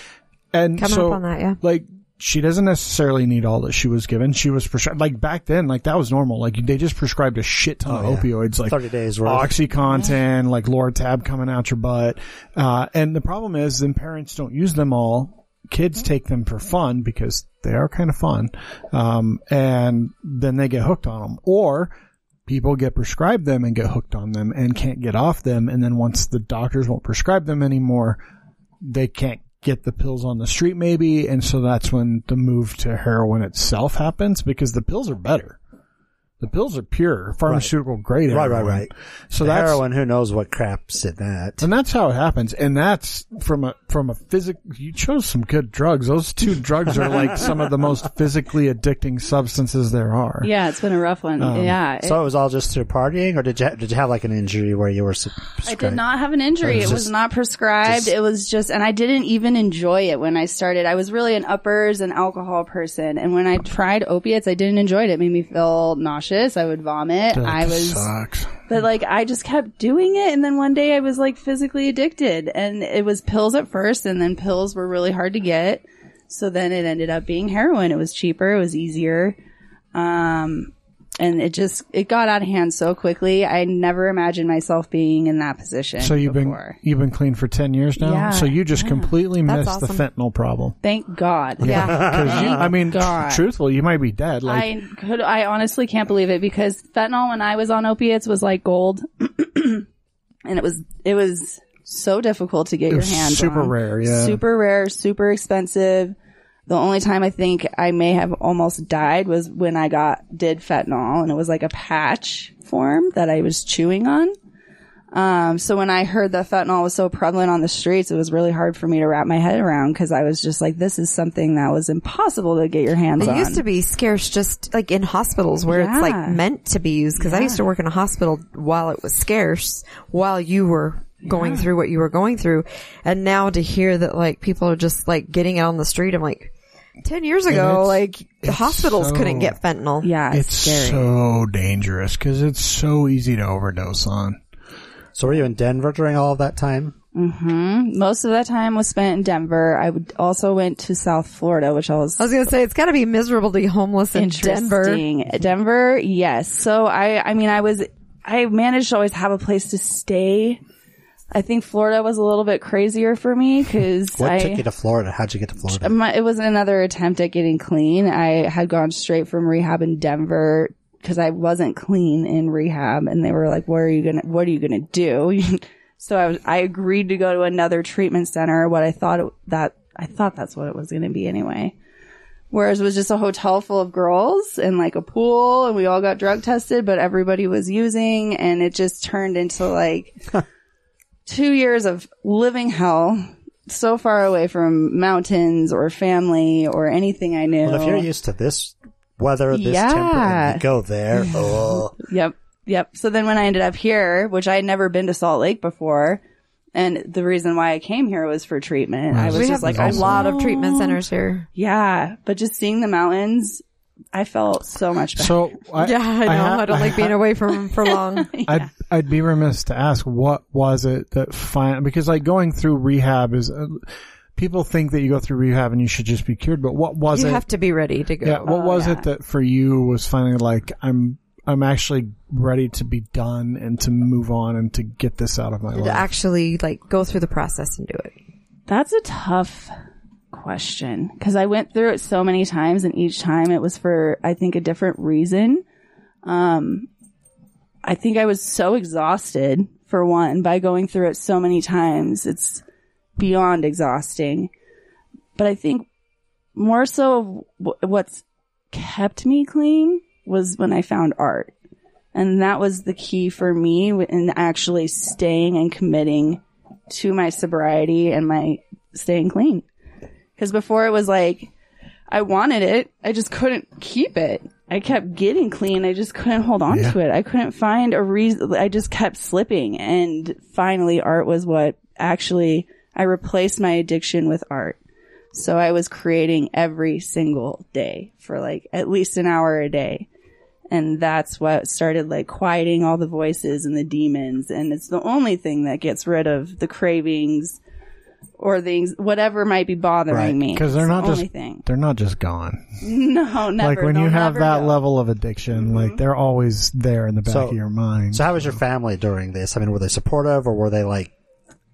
And coming up on that, yeah. Like, she doesn't necessarily need all that she was given. She was prescribed, like, back then, like, that was normal. Like, they just prescribed a shit ton of opioids, like 30 days worth. OxyContin, like Lortab coming out your butt. And the problem is then parents don't use them all. Kids take them for fun because they are kind of fun. And then they get hooked on them. Or people get prescribed them and get hooked on them and can't get off them. And then once the doctors won't prescribe them anymore, they can't get the pills on the street maybe. And so that's when the move to heroin itself happens because the pills are better. The pills are pure, pharmaceutical grade. Right. So that's heroin, who knows what crap's in that. And that's how it happens. And that's from a physic. You chose some good drugs. Those two drugs are like some of the most physically addicting substances there are. Yeah, it's been a rough one. Yeah. So it was all just through partying, or did you have like an injury where you were prescribed? I did not have an injury. It was not prescribed. It was just, and I didn't even enjoy it when I started. I was really an uppers and alcohol person, and when I tried opiates, I didn't enjoy it. It made me feel nauseous. I would vomit. That sucks. But like, I just kept doing it. And then one day I was like physically addicted, and it was pills at first, and then pills were really hard to get. So then it ended up being heroin. It was cheaper. It was easier. And it got out of hand so quickly. I never imagined myself being in that position. So you've been clean for 10 years now. Yeah, so you just completely missed the fentanyl problem. Thank God. Yeah. Truthfully, you might be dead. Like, I honestly can't believe it, because fentanyl when I was on opiates was like gold, and it was so difficult to get your hands on. Super rare, super expensive. The only time I think I may have almost died was when I did fentanyl, and it was like a patch form that I was chewing on. So when I heard that fentanyl was so prevalent on the streets, it was really hard for me to wrap my head around, because I was just like, this is something that was impossible to get your hands on. It used to be scarce just like in hospitals where it's like meant to be used, because I used to work in a hospital while it was scarce, while you were going through what you were going through. And now to hear that like people are just like getting out on the street, I'm like, 10 years ago, like hospitals couldn't get fentanyl. Yeah, it's scary. So dangerous because it's so easy to overdose on. So were you in Denver during all of that time? Mm-hmm. Most of that time was spent in Denver. I also went to South Florida, which I was going to say, it's got to be miserable to be homeless in Denver. Denver, yes. So I managed to always have a place to stay. I think Florida was a little bit crazier for me because What took you to Florida? How'd you get to Florida? It was another attempt at getting clean. I had gone straight from rehab in Denver because I wasn't clean in rehab, and they were like, what are you gonna do? So I agreed to go to another treatment center. I thought that's what it was gonna be anyway. Whereas it was just a hotel full of girls and like a pool, and we all got drug tested, but everybody was using, and it just turned into like 2 years of living hell, so far away from mountains or family or anything I knew. Well, if you're used to this weather, this temper, and you go there. Oh. Yep. So then when I ended up here, which I had never been to Salt Lake before, and the reason why I came here was for treatment. I was just like, a lot of treatment centers here. Yeah. But just seeing the mountains, I felt so much better. So I don't like being away for long. I'd be remiss to ask, what was it that because like going through rehab is people think that you go through rehab and you should just be cured, but what was it? You have to be ready to go. Yeah, what was it that for you was finally like, I'm actually ready to be done and to move on and to get this out of my life. To actually like go through the process and do it. That's a tough question, because I went through it so many times, and each time it was for, I think, a different reason. I think I was so exhausted, for one, by going through it so many times. It's beyond exhausting. But I think more so what's kept me clean was when I found art. And that was the key for me in actually staying and committing to my sobriety and my staying clean. Because before it was like, I wanted it, I just couldn't keep it. I kept getting clean, I just couldn't hold on to it. I couldn't find a reason, I just kept slipping. And finally, art was what actually, I replaced my addiction with art. So I was creating every single day for like at least an hour a day. And that's what started like quieting all the voices and the demons. And it's the only thing that gets rid of the cravings or things, whatever might be bothering me. Because they're not just gone. No, never. Like when you have that level of addiction, like they're always there in the back of your mind. So how was your family during this? I mean, were they supportive, or were they like?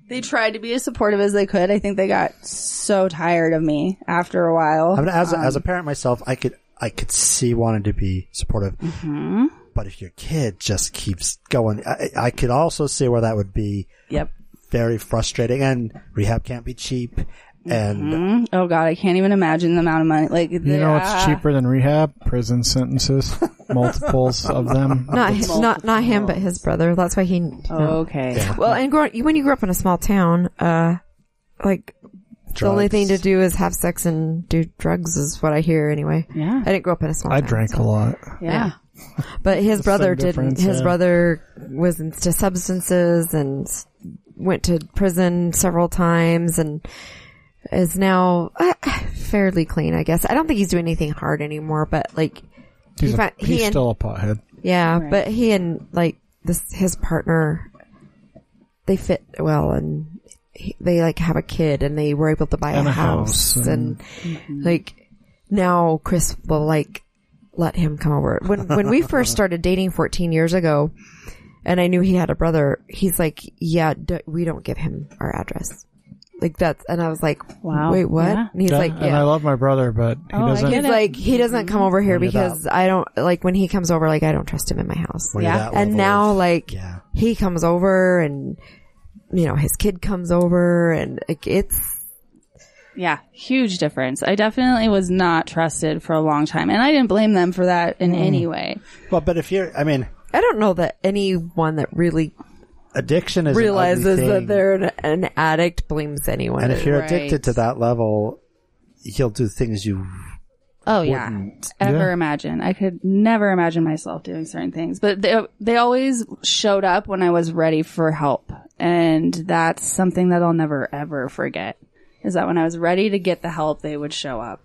They tried to be as supportive as they could. I think they got so tired of me after a while. I mean, as a parent myself, I could see wanting to be supportive. Mm-hmm. But if your kid just keeps going, I could also see where that would be. Yep. Very frustrating, and rehab can't be cheap. And oh god, I can't even imagine the amount of money. Like, you know what's cheaper than rehab? Prison sentences, multiples of them. Not him, but his brother. That's why he. Oh, okay. Yeah. Well, and when you grew up in a small town, like drugs. The only thing to do is have sex and do drugs is what I hear anyway. Yeah, I didn't grow up in a small town. I drank a lot. Yeah. But his brother didn't. His brother was into substances and went to prison several times and is now fairly clean, I guess. I don't think he's doing anything hard anymore, but like he's still a pothead. Yeah, right. But he and like his partner, they fit well, and they like have a kid, and they were able to buy a house and like now Chris will like let him come over. When we first started dating 14 years ago, and I knew he had a brother, he's like, yeah, we don't give him our address. Like that's, and I was like, wow, wait, what? Yeah. And he's like, yeah. And I love my brother, but he doesn't come over here because I don't, like when he comes over, like I don't trust him in my house. And now like he comes over and, you know, his kid comes over and like it's, yeah, huge difference. I definitely was not trusted for a long time, and I didn't blame them for that in any way. Well, but if you're, I mean, I don't know that anyone that really addiction is realizes an ugly thing. That they're an addict, blames anyone. And if you're addicted to that level, you'll do things you wouldn't ever imagine. I could never imagine myself doing certain things, but they always showed up when I was ready for help, and that's something that I'll never ever forget. Is that when I was ready to get the help, they would show up.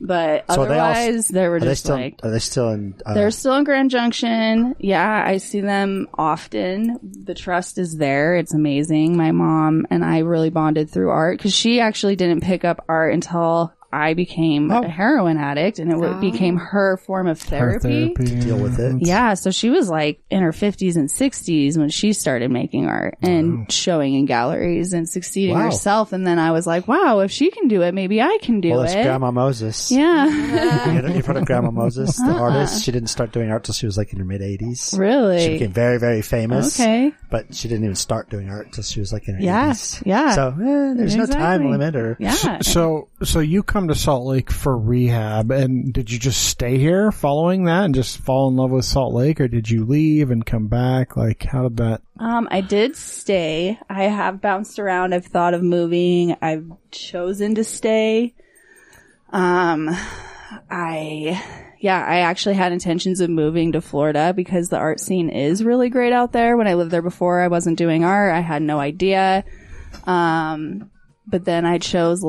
But so otherwise, they were just Are they still in? They're still in Grand Junction. Yeah, I see them often. The trust is there. It's amazing. My mom and I really bonded through art, because she actually didn't pick up art until I became a heroin addict, and it became her form of therapy to deal with it. Yeah, so she was like in her 50s and 60s when she started making art and showing in galleries and succeeding herself. And then I was like, wow, if she can do it, maybe I can do it. Well, that's Grandma Moses. Yeah. You've heard of Grandma Moses, the artist? She didn't start doing art till she was like in her mid-80s. Really? She became very, very famous. Okay. But she didn't even start doing art till she was like in her 80s. Yeah. So there's no time limit. So you come to Salt Lake for rehab, and did you just stay here following that and just fall in love with Salt Lake, or did you leave and come back? Like, how did that? I did stay. I have bounced around. I've thought of moving. I've chosen to stay. I actually had intentions of moving to Florida because the art scene is really great out there. When I lived there before, I wasn't doing art. I had no idea. But then I chose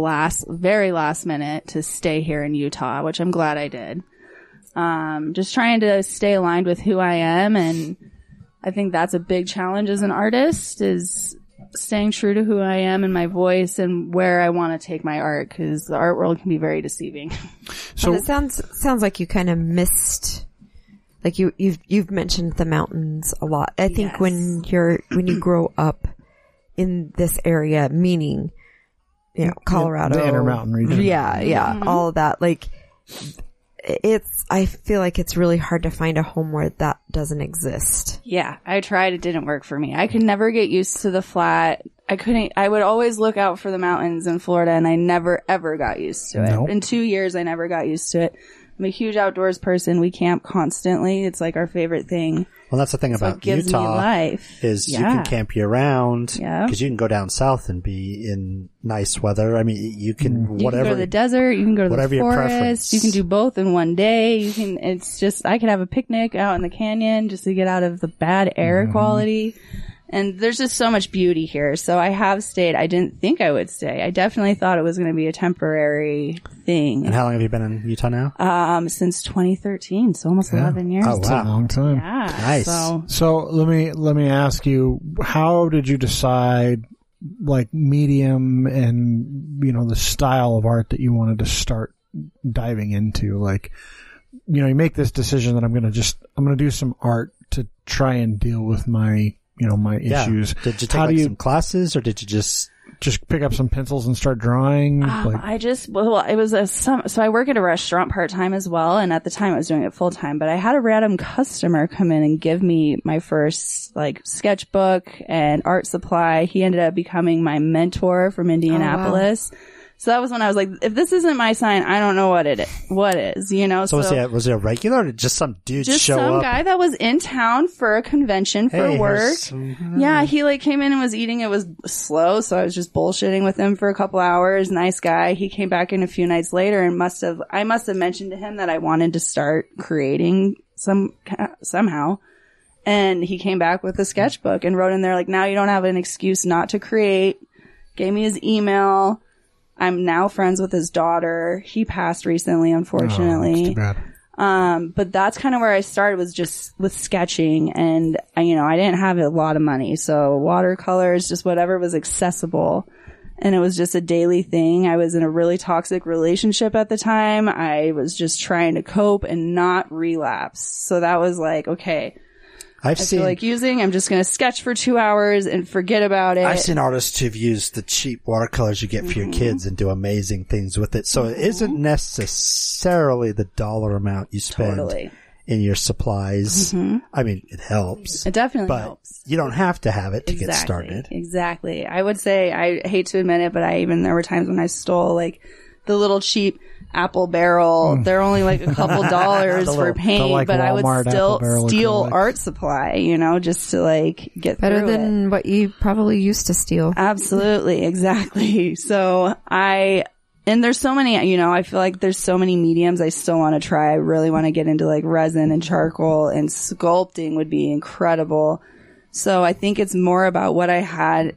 very last minute to stay here in Utah, which I'm glad I did. Just trying to stay aligned with who I am. And I think that's a big challenge as an artist, is staying true to who I am and my voice and where I want to take my art, because the art world can be very deceiving. So it sounds like you kind of missed, like you've mentioned the mountains a lot. I think when you grow up in this area, meaning Colorado, the Intermountain region. All of that. Like, I feel like it's really hard to find a home where that doesn't exist. Yeah, I tried. It didn't work for me. I could never get used to the flat. I would always look out for the mountains in Florida, and I never, ever got used to it. Nope. In 2 years, I never got used to it. I'm a huge outdoors person. We camp constantly. It's like our favorite thing. Well, that's the thing about Utah life. Is you can camp year round, because you can go down south and be in nice weather. I mean, you can whatever. You can go to the desert. You can go to the forest. You can do both in one day. It's just, I could have a picnic out in the canyon just to get out of the bad air quality. And there's just so much beauty here. So I have stayed. I didn't think I would stay. I definitely thought it was going to be a temporary thing. And how long have you been in Utah now? Since 2013, so almost 11 years. Oh, wow. That's a long time. Yeah. Nice. So let me ask you, how did you decide, like, medium and, the style of art that you wanted to start diving into? Like, you make this decision that I'm going to do some art to try and deal with my my issues. Did you take some classes, or did you just pick up some pencils and start drawing? So I work at a restaurant part-time as well. And at the time I was doing it full-time, but I had a random customer come in and give me my first sketchbook and art supply. He ended up becoming my mentor from Indianapolis. Oh, wow. So that was when I was like, if this isn't my sign, I don't know what it is. Was it a regular, or just some dude show up? Just some guy that was in town for a convention for work. Yeah, he came in and was eating. It was slow, so I was just bullshitting with him for a couple hours. Nice guy. He came back in a few nights later and I must have mentioned to him that I wanted to start creating somehow. And he came back with a sketchbook and wrote in there, now you don't have an excuse not to create. Gave me his email. I'm now friends with his daughter. He passed recently, unfortunately. Oh, too bad. But that's kind of where I started, was just with sketching. And, I didn't have a lot of money. So watercolors, just whatever was accessible. And it was just a daily thing. I was in a really toxic relationship at the time. I was just trying to cope and not relapse. So that was okay. I'm just going to sketch for 2 hours and forget about it. I've seen artists who've used the cheap watercolors you get for your kids and do amazing things with it. So it isn't necessarily the dollar amount you spend in your supplies. I mean, it helps. It definitely helps. You don't have to have it to get started. Exactly. I would say, I hate to admit it, but there were times when I stole the little cheap Apple Barrel. They're only like a couple dollars for paint, like, but Walmart, I would still steal art supply, you know, just to like get better than what you probably used to steal. Absolutely. Exactly. So and there's so many, you know, I feel like there's so many mediums I still want to try. I really want to get into like resin and charcoal, and sculpting would be incredible. So I think it's more about what I had,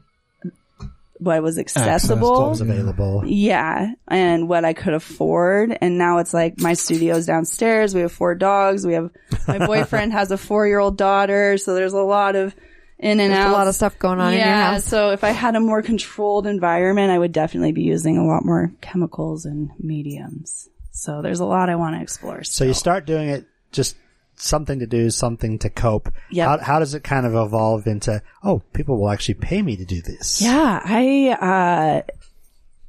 what was accessible, what was available. Yeah. And what I could afford. And now it's like my studio's downstairs. We have 4 dogs. We have, my boyfriend has a 4-year-old daughter. So there's a lot of in and out. There's a lot of stuff going on in your house. So if I had a more controlled environment, I would definitely be using a lot more chemicals and mediums. So there's a lot I want to explore still. So you start doing it just something to do, something to cope. Yeah. How does it kind of evolve into, oh, people will actually pay me to do this? Yeah.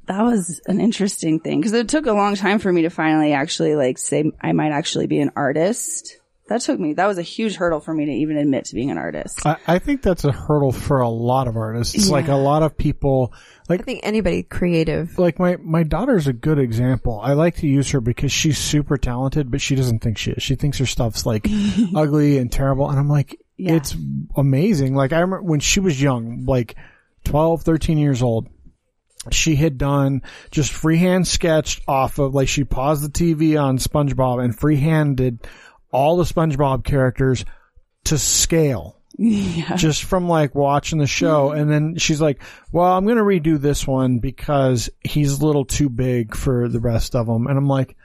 That was an interesting thing, because it took a long time for me to finally actually like say I might actually be an artist. That was a huge hurdle for me to even admit to being an artist. I think that's a hurdle for a lot of artists. Yeah. Like a lot of people, like, I think anybody creative. Like my daughter's a good example. I like to use her because she's super talented, but she doesn't think she is. She thinks her stuff's like ugly and terrible. And I'm like, it's amazing. Like I remember when she was young, like 12, 13 years old, she had done just freehand sketched off of, like, she paused the TV on SpongeBob and freehanded all the SpongeBob characters to scale, just from like watching the show. And then she's like, well, I'm going to redo this one because he's a little too big for the rest of them. And I'm like,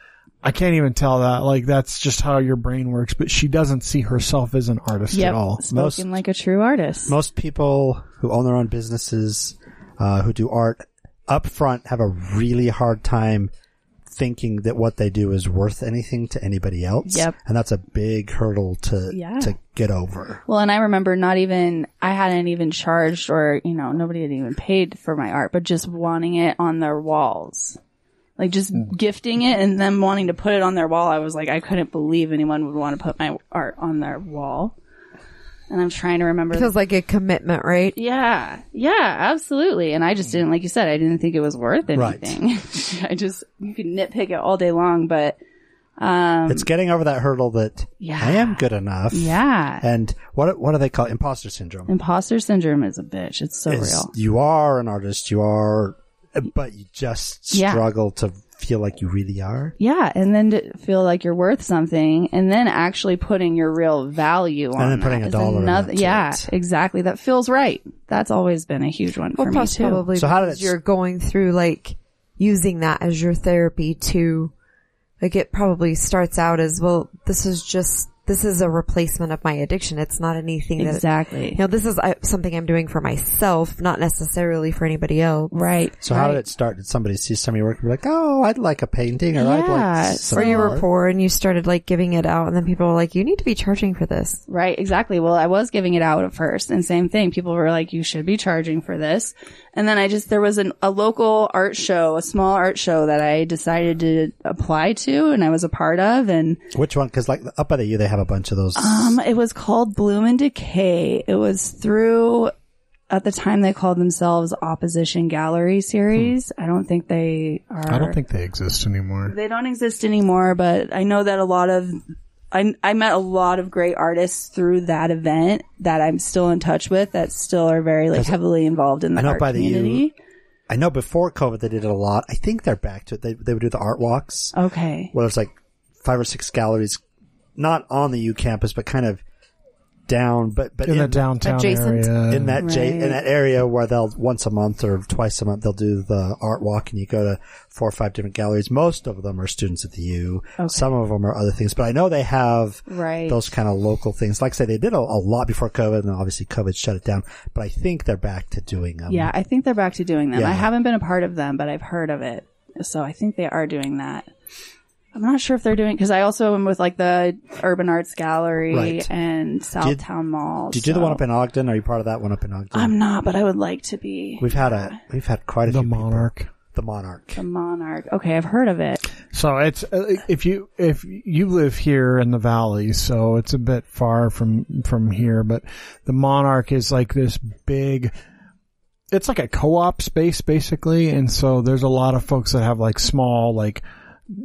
I can't even tell that. Like, that's just how your brain works. But she doesn't see herself as an artist at all. Spoken like a true artist. Most people who own their own businesses, who do art up front, have a really hard time thinking that what they do is worth anything to anybody else. Yep. And that's a big hurdle to get over. Well, and I remember I hadn't even charged, or, you know, nobody had even paid for my art, but just wanting it on their walls. Like just gifting it and them wanting to put it on their wall. I was like, I couldn't believe anyone would want to put my art on their wall. And I'm trying to remember. It feels like a commitment, right? Yeah. Yeah, absolutely. And I just didn't, like you said, I didn't think it was worth anything. Right. You can nitpick it all day long, but it's getting over that hurdle that I am good enough. Yeah. And what do they call it? Imposter syndrome. Imposter syndrome is a bitch. It's real. You are an artist. You are, but you just struggle to feel like you really are. Yeah. And then to feel like you're worth something, and then actually putting your real value on it. And then putting a dollar on it. Yeah, exactly. That feels right. That's always been a huge one for me too. Probably so you're going through like using that as your therapy to, like, it probably starts out as, well, this is a replacement of my addiction. It's not anything that... Exactly. You know, this is something I'm doing for myself, not necessarily for anybody else. Right. So how did it start? Did somebody see some of your work and be like, oh, I'd like a painting, or I'd like some art? Or you were poor and you started like giving it out, and then people were like, you need to be charging for this. Right. Exactly. Well, I was giving it out at first, and same thing. People were like, you should be charging for this. And then there was a local art show, a small art show that I decided to apply to and I was a part of. And which one? Because like up at the U, they have a bunch of those. It was called Bloom and Decay. It was through, at the time they called themselves Opposition Gallery Series. I don't think they exist anymore. They don't exist anymore, but I know that I met a lot of great artists through that event that I'm still in touch with, that still are very like heavily involved in the art community. I know before COVID they did it a lot. I think they're back to it. They would do the art walks. Okay. Well, it's like 5 or 6 galleries, not on the U campus, but kind of down, but in the downtown area. In that area where they'll once a month or twice a month, they'll do the art walk, and you go to 4 or 5 different galleries. Most of them are students at the U. Okay. Some of them are other things, but I know they have those kind of local things. Like I say, they did a lot before COVID, and obviously COVID shut it down, but I think they're back to doing them. Yeah, I think they're back to doing them. Yeah. I haven't been a part of them, but I've heard of it. So I think they are doing that. I'm not sure if they're doing, because I also am with like the Urban Arts Gallery and Southtown Mall. Did you do the one up in Ogden? Are you part of that one up in Ogden? I'm not, but I would like to be. We've had quite a few. The Monarch. Okay, I've heard of it. So it's if you live here in the valley, so it's a bit far from here, but the Monarch is like this big. It's like a co-op space basically, and so there's a lot of folks that have like small like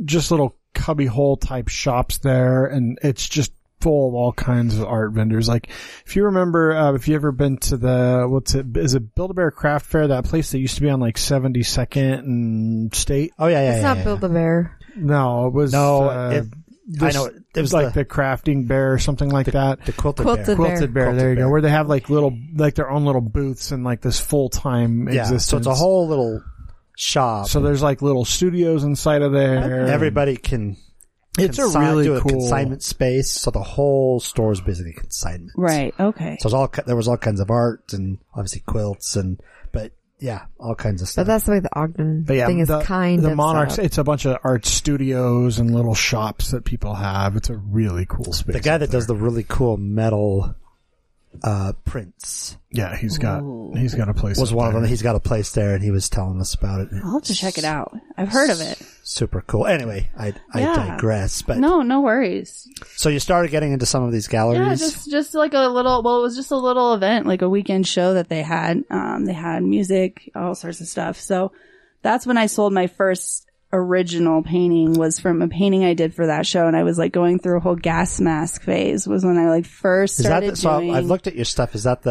just little cubbyhole type shops there, and it's just full of all kinds of art vendors. Like, if you remember, if you ever been to the, is it Build-A-Bear Craft Fair, that place that used to be on like 72nd and State? Oh, yeah, yeah, it's not Build-A-Bear. No, it was... No, I know. It was like the crafting bear or something like that. The Quilted Bear. There you go. Where they have like little, like their own little booths and like this full-time existence. So it's a whole little shop. So there's like little studios inside of there. Okay. Everybody can... It's a really cool consignment space, so the whole store is basically consignments. Right. Okay. So there was all kinds of art and obviously quilts and, but yeah, all kinds of stuff. But that's the way the Ogden thing is kind of. The Monarchs, it's a bunch of art studios and little shops that people have. It's a really cool space. The guy that does the really cool metal prints. Yeah, he's got a place. Was one of them. He's got a place there, and he was telling us about it. I'll have to check it out. I've heard of it. Super cool. Anyway, I digress. But no worries. So you started getting into some of these galleries. Yeah, just like a little. Well, it was just a little event, like a weekend show that they had. They had music, all sorts of stuff. So that's when I sold my first original painting. Was from a painting I did for that show, and I was like going through a whole gas mask phase. Was when I like first started doing. So I've looked at your stuff. Is that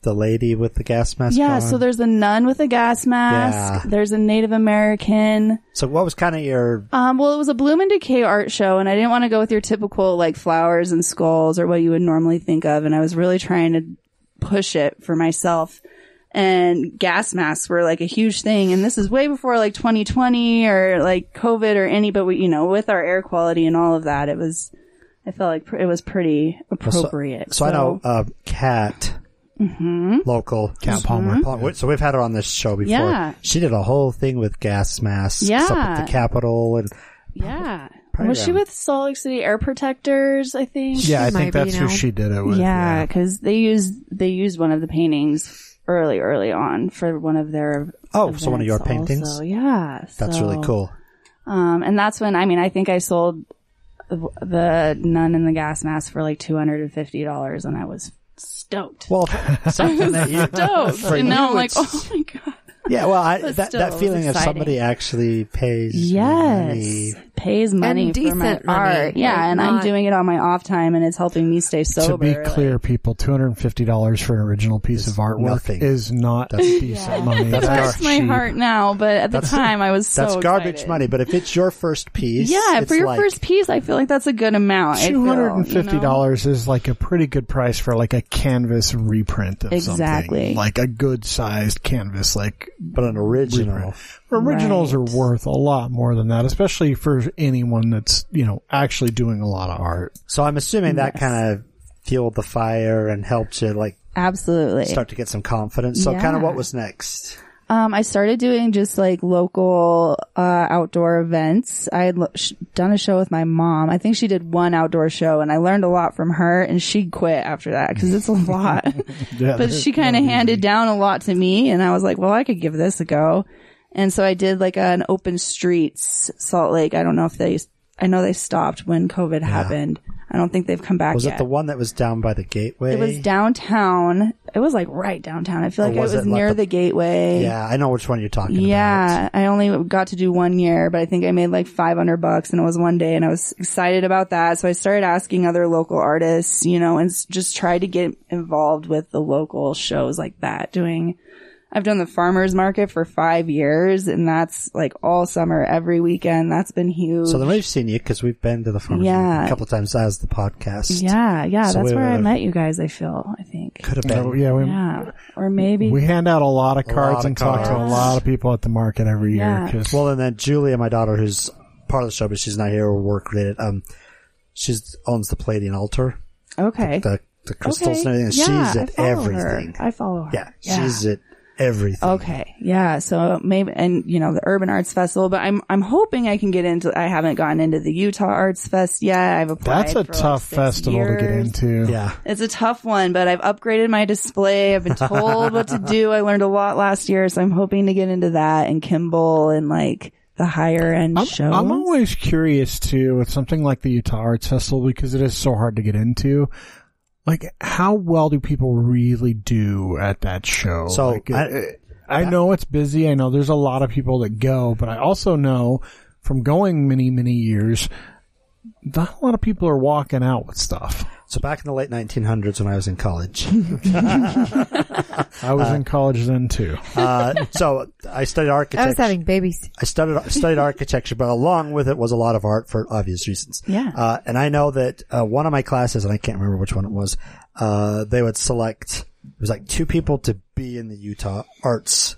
the lady with the gas mask? Yeah. On? So there's a nun with a gas mask. Yeah. There's a Native American. So what was kind of your? Well, it was a Bloom and Decay art show, and I didn't want to go with your typical like flowers and skulls or what you would normally think of, and I was really trying to push it for myself. And gas masks were like a huge thing. And this is way before like 2020 or like COVID or any, but we, you know, with our air quality and all of that, it was, I felt like it was pretty appropriate. So I know, Kat, local Kat Palmer. So we've had her on this show before. Yeah. She did a whole thing with gas masks up at the Capitol and was she with Salt Lake City Air Protectors, I think? Yeah, I think that's who she did it with. Yeah, because they used one of the paintings early on for one of their so one of your paintings also. Yeah, that's really cool. And that's when I think I sold the nun in the gas mask for like $250, and I was stoked. Well, something that you stoked, and now I'm like, oh my god. Yeah, well, that feeling of somebody actually pays money. Pays money and for my art. Yeah, like I'm doing it on my off time, and it's helping me stay sober. To be clear, like, people, $250 for an original piece of artwork is not a piece of money. That's my heart now, but at the time I was so excited. That's garbage money, but if it's your first piece, for your first piece, I feel like that's a good amount. $250 is like a pretty good price for like a canvas reprint of something. Like a good sized canvas, like. But an original. Originals are worth a lot more than that, especially for anyone that's, actually doing a lot of art. So I'm assuming that kind of fueled the fire and helped you absolutely start to get some confidence. So kind of what was next? I started doing just like local outdoor events. I had done a show with my mom. I think she did one outdoor show, and I learned a lot from her, and she quit after that because it's a lot. But she kind of handed down a lot to me, and I was like, well, I could give this a go. And so I did like an Open Streets Salt Lake. I don't know if I know they stopped when COVID happened. I don't think they've come back yet. Was it the one that was down by the gateway? It was downtown. It was like right downtown. I feel like it was near the gateway. Yeah, I know which one you're talking about. Yeah, I only got to do 1 year, but I think I made like $500 and it was one day, and I was excited about that. So I started asking other local artists, and just tried to get involved with the local shows like that. I've done the farmer's market for 5 years, and that's like all summer, every weekend. That's been huge. So then we've seen you because we've been to the farmer's market a couple of times as the podcast. Yeah, yeah. So that's where I met you guys, I think. Could have been. Yeah, or maybe. We hand out a lot of cards and talk to a lot of people at the market every year. Cause, and then Julia, my daughter, who's part of the show, but she's not here or work-related, she owns the Palladian Altar. Okay. The crystals and everything. Yeah, she's at everything. I follow her. Yeah, she's at everything. Okay. Yeah. So maybe, and the Urban Arts Festival, but I'm hoping I can get into, I haven't gotten into the Utah Arts Fest yet. I've applied. That's a tough festival to get into. Yeah. It's a tough one, but I've upgraded my display. I've been told what to do. I learned a lot last year. So I'm hoping to get into that and Kimball and like the higher end shows. I'm always curious too with something like the Utah Arts Festival because it is so hard to get into. Like, how well do people really do at that show? So I know it's busy. I know there's a lot of people that go, but I also know from going many, many years, not a lot of people are walking out with stuff. So back in the late 1900s when I was in college. I was in college then, too. So I studied architecture. I was having babies. I studied architecture, but along with it was a lot of art for obvious reasons. Yeah. And I know that one of my classes, and I can't remember which one it was, they would select, it was like 2 people to be in the Utah Arts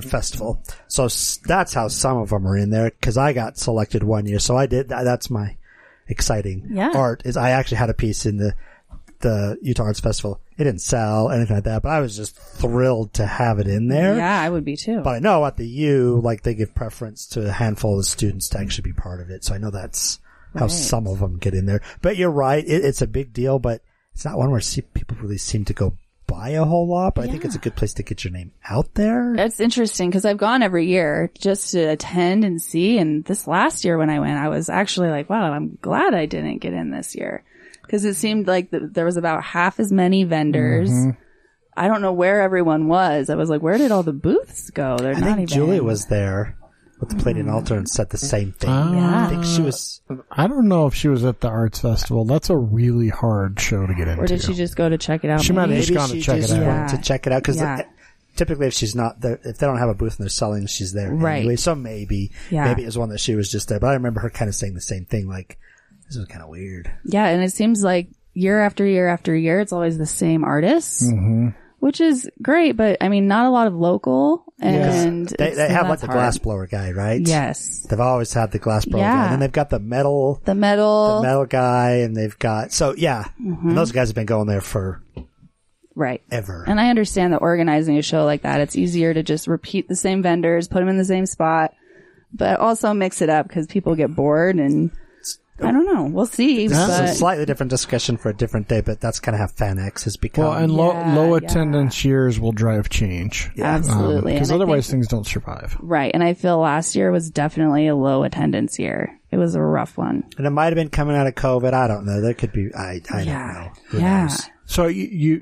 Festival. So that's how some of them are in there, because I got selected one year. So I did. That's my... exciting art is I actually had a piece in the Utah Arts Festival. It didn't sell anything like that, but I was just thrilled to have it in there. Yeah, I would be too. But I know at the U, like, they give preference to a handful of students to actually be part of it. So I know that's right. How some of them get in there. But you're right, it's a big deal, but it's not one where people really seem to go buy a whole lot, but I think it's a good place to get your name out there. That's interesting, because I've gone every year just to attend and see, and this last year when I went, I was actually like, wow, I'm glad I didn't get in this year, because it seemed like there was about half as many vendors. Mm-hmm. I don't know where everyone was. I was like, where did all the booths go? They're I not think even Julie was there with the plate and altar and said the same thing. I think she was... I don't know if she was at the Arts Festival. That's a really hard show to get into. Or did she just go to check it out? She might have just gone to check it out. To check it out, because typically if she's not there, if they don't have a booth and they're selling, she's there anyway. So maybe it was one that she was just there. But I remember her kind of saying the same thing, like, this is kind of weird. Yeah, and it seems like year after year after year, it's always the same artists. Mm-hmm. Which is great, but I mean, not a lot of local. And they have like the glassblower guy, right? Yes. They've always had the glassblower guy. And then they've got the metal guy, and they've got, so and those guys have been going there for ever. And I understand that organizing a show like that, it's easier to just repeat the same vendors, put them in the same spot, but also mix it up because people get bored and... I don't know. We'll see. That's a slightly different discussion for a different day, but that's kind of how FanX has become. Well, and low attendance years will drive change. Yeah. Absolutely. Because otherwise things don't survive. Right. And I feel last year was definitely a low attendance year. It was a rough one. And it might have been coming out of COVID. I don't know. There could be, I don't know. Who knows? So you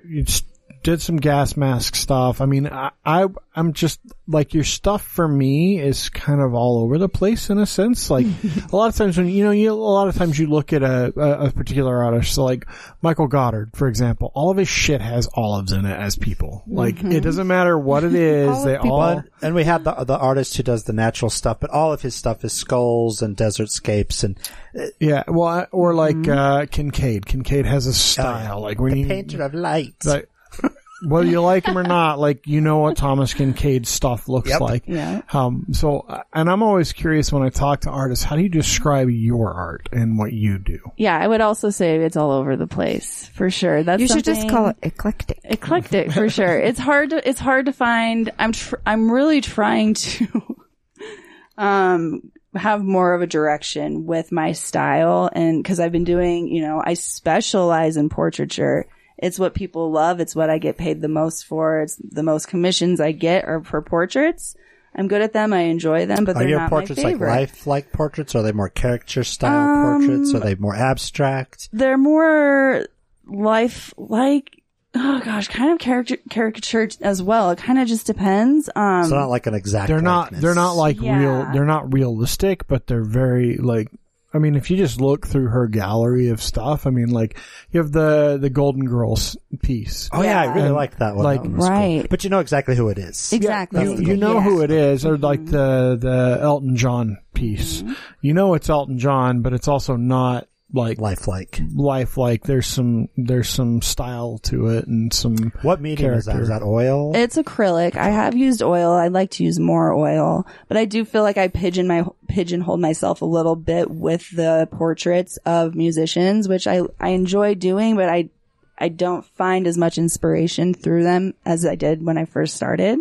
did some gas mask stuff. I mean, I'm just like, your stuff for me is kind of all over the place in a sense. Like a lot of times you look at a particular artist, so like Michael Goddard, for example, all of his shit has olives in it as people. Like it doesn't matter what it is. And we had the artist who does the natural stuff, but all of his stuff is skulls and desertscapes and Kincaid. Kincaid has a style like when the painter of light. Like, whether you like him or not, like, you know what Thomas Kincaid's stuff looks like. Yeah. And I'm always curious when I talk to artists, how do you describe your art and what you do? Yeah, I would also say it's all over the place for sure. You should just call it eclectic. Eclectic for sure. It's hard to find. I'm really trying to have more of a direction with my style, and 'cause I've been doing, I specialize in portraiture. It's what people love. It's what I get paid the most for. It's the most commissions I get are for portraits. I'm good at them. I enjoy them, but they're not my favorite. Are your portraits like lifelike portraits? Or are they more caricature style portraits? Are they more abstract? They're more lifelike. Oh gosh, kind of caricature as well. It kind of just depends. It's not like an exact. They're not real. They're not realistic, but they're very like. I mean, if you just look through her gallery of stuff, I mean, like, you have the Golden Girls piece. Oh, yeah, I really like that one. Like, that one was cool. But you know exactly who it is. Exactly. Yeah, you know who it is, or like the Elton John piece. Mm-hmm. You know it's Elton John, but it's also not like... Lifelike. There's some style to it and some... What medium is that? Is that oil? It's acrylic. I have used oil. I like to use more oil, but I do feel like I pigeonhole myself a little bit with the portraits of musicians, which I enjoy doing, but I don't find as much inspiration through them as I did when I first started.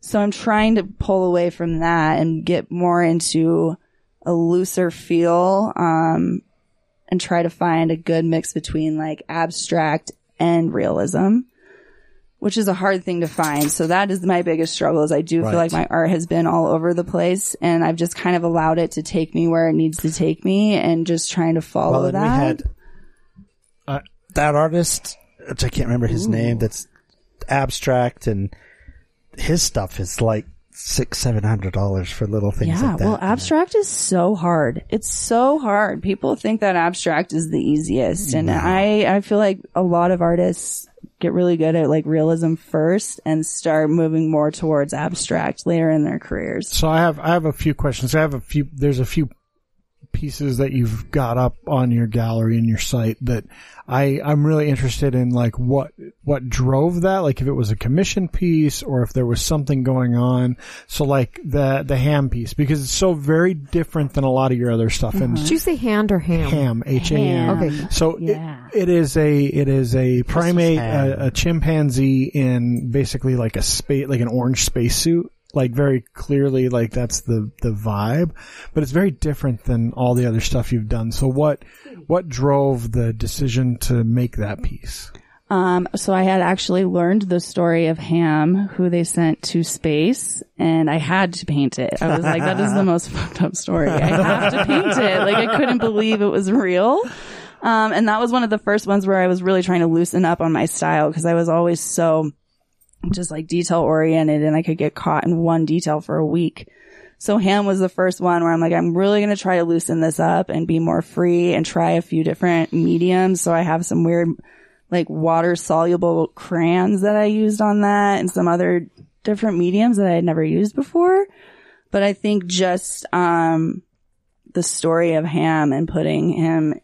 So I'm trying to pull away from that and get more into a looser feel, and try to find a good mix between like abstract and realism, which is a hard thing to find. So that is my biggest struggle, is I do feel like my art has been all over the place, and I've just kind of allowed it to take me where it needs to take me, and just trying to follow that. We had that artist, which I can't remember his name, that's abstract, and his stuff is like $600-$700 for little things like that. Yeah, well, abstract is so hard. It's so hard. People think that abstract is the easiest. And I feel like a lot of artists get really good at like realism first and start moving more towards abstract later in their careers. So I have a few questions. There's a few pieces that you've got up on your gallery and your site that I'm really interested in, like what drove that, like if it was a commission piece or if there was something going on. So like the ham piece, because it's so very different than a lot of your other stuff. And did you say hand or ham? Ham, H-A-M. Okay. So it is a primate, a chimpanzee in basically like a space, like an orange spacesuit. Like very clearly, like that's the vibe, but it's very different than all the other stuff you've done. So what drove the decision to make that piece? So I had actually learned the story of Ham, who they sent to space, and I had to paint it. I was like, that is the most fucked up story. I have to paint it. Like I couldn't believe it was real. And that was one of the first ones where I was really trying to loosen up on my style, because I was always so just like detail oriented, and I could get caught in one detail for a week. So Ham was the first one where I'm like, I'm really going to try to loosen this up and be more free and try a few different mediums. So I have some weird like water soluble crayons that I used on that, and some other different mediums that I had never used before. But I think just the story of Ham and putting him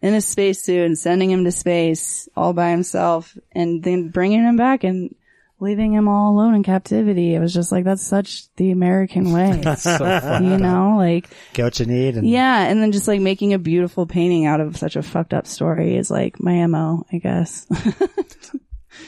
in a spacesuit and sending him to space all by himself, and then bringing him back and leaving him all alone in captivity. It was just like, that's such the American way. That's so funny. You know, like get what you need. And yeah. And then just like making a beautiful painting out of such a fucked up story is like my MO, I guess.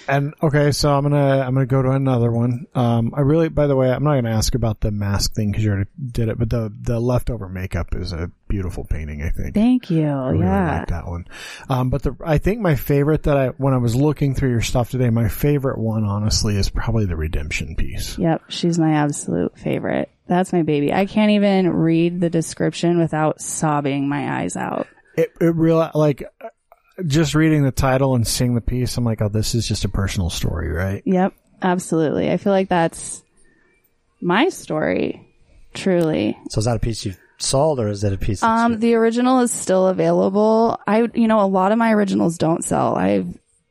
And okay, so I'm going to go to another one. By the way, I'm not going to ask about the mask thing because you already did it, but the leftover makeup is a beautiful painting, I think. Thank you. I really like that one. But I think my favorite when I was looking through your stuff today, my favorite one honestly is probably the redemption piece. Yep. She's my absolute favorite. That's my baby. I can't even read the description without sobbing my eyes out. It really, like, just reading the title and seeing the piece, I'm like, oh, this is just a personal story, right? Yep, absolutely. I feel like that's my story, truly. So is that a piece you've sold, or is that a piece? The original is still available. A lot of my originals don't sell.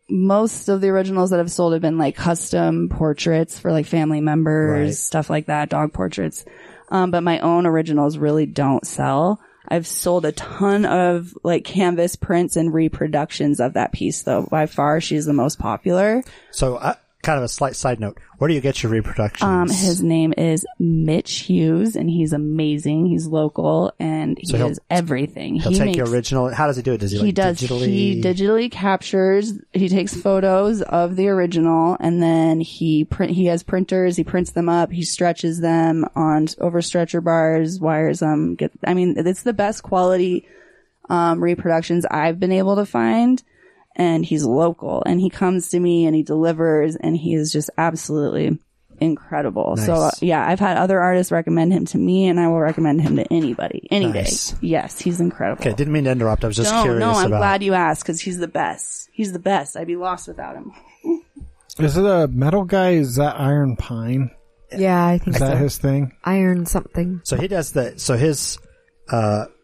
Most of the originals that I've sold have been like custom portraits for like family members, stuff like that, dog portraits. But my own originals really don't sell. I've sold a ton of like canvas prints and reproductions of that piece, though. By far, she's the most popular. So kind of a slight side note. Where do you get your reproductions? His name is Mitch Hughes, and he's amazing. He's local, and he does everything. He takes your original. How does he do it? Does he digitally? He digitally captures. He takes photos of the original, and then he has printers. He prints them up. He stretches them on over stretcher bars, wires them. It's the best quality reproductions I've been able to find. And he's local, and he comes to me and he delivers, and he is just absolutely incredible. Nice. So yeah, I've had other artists recommend him to me, and I will recommend him to anybody any day. Yes, he's incredible. Okay, didn't mean to interrupt. I was just curious. No, I'm glad you asked, because he's the best. He's the best. I'd be lost without him. Is it a metal guy? Is that Iron Pine? Yeah, I think so. Is that his thing? Iron something. So he does that. So his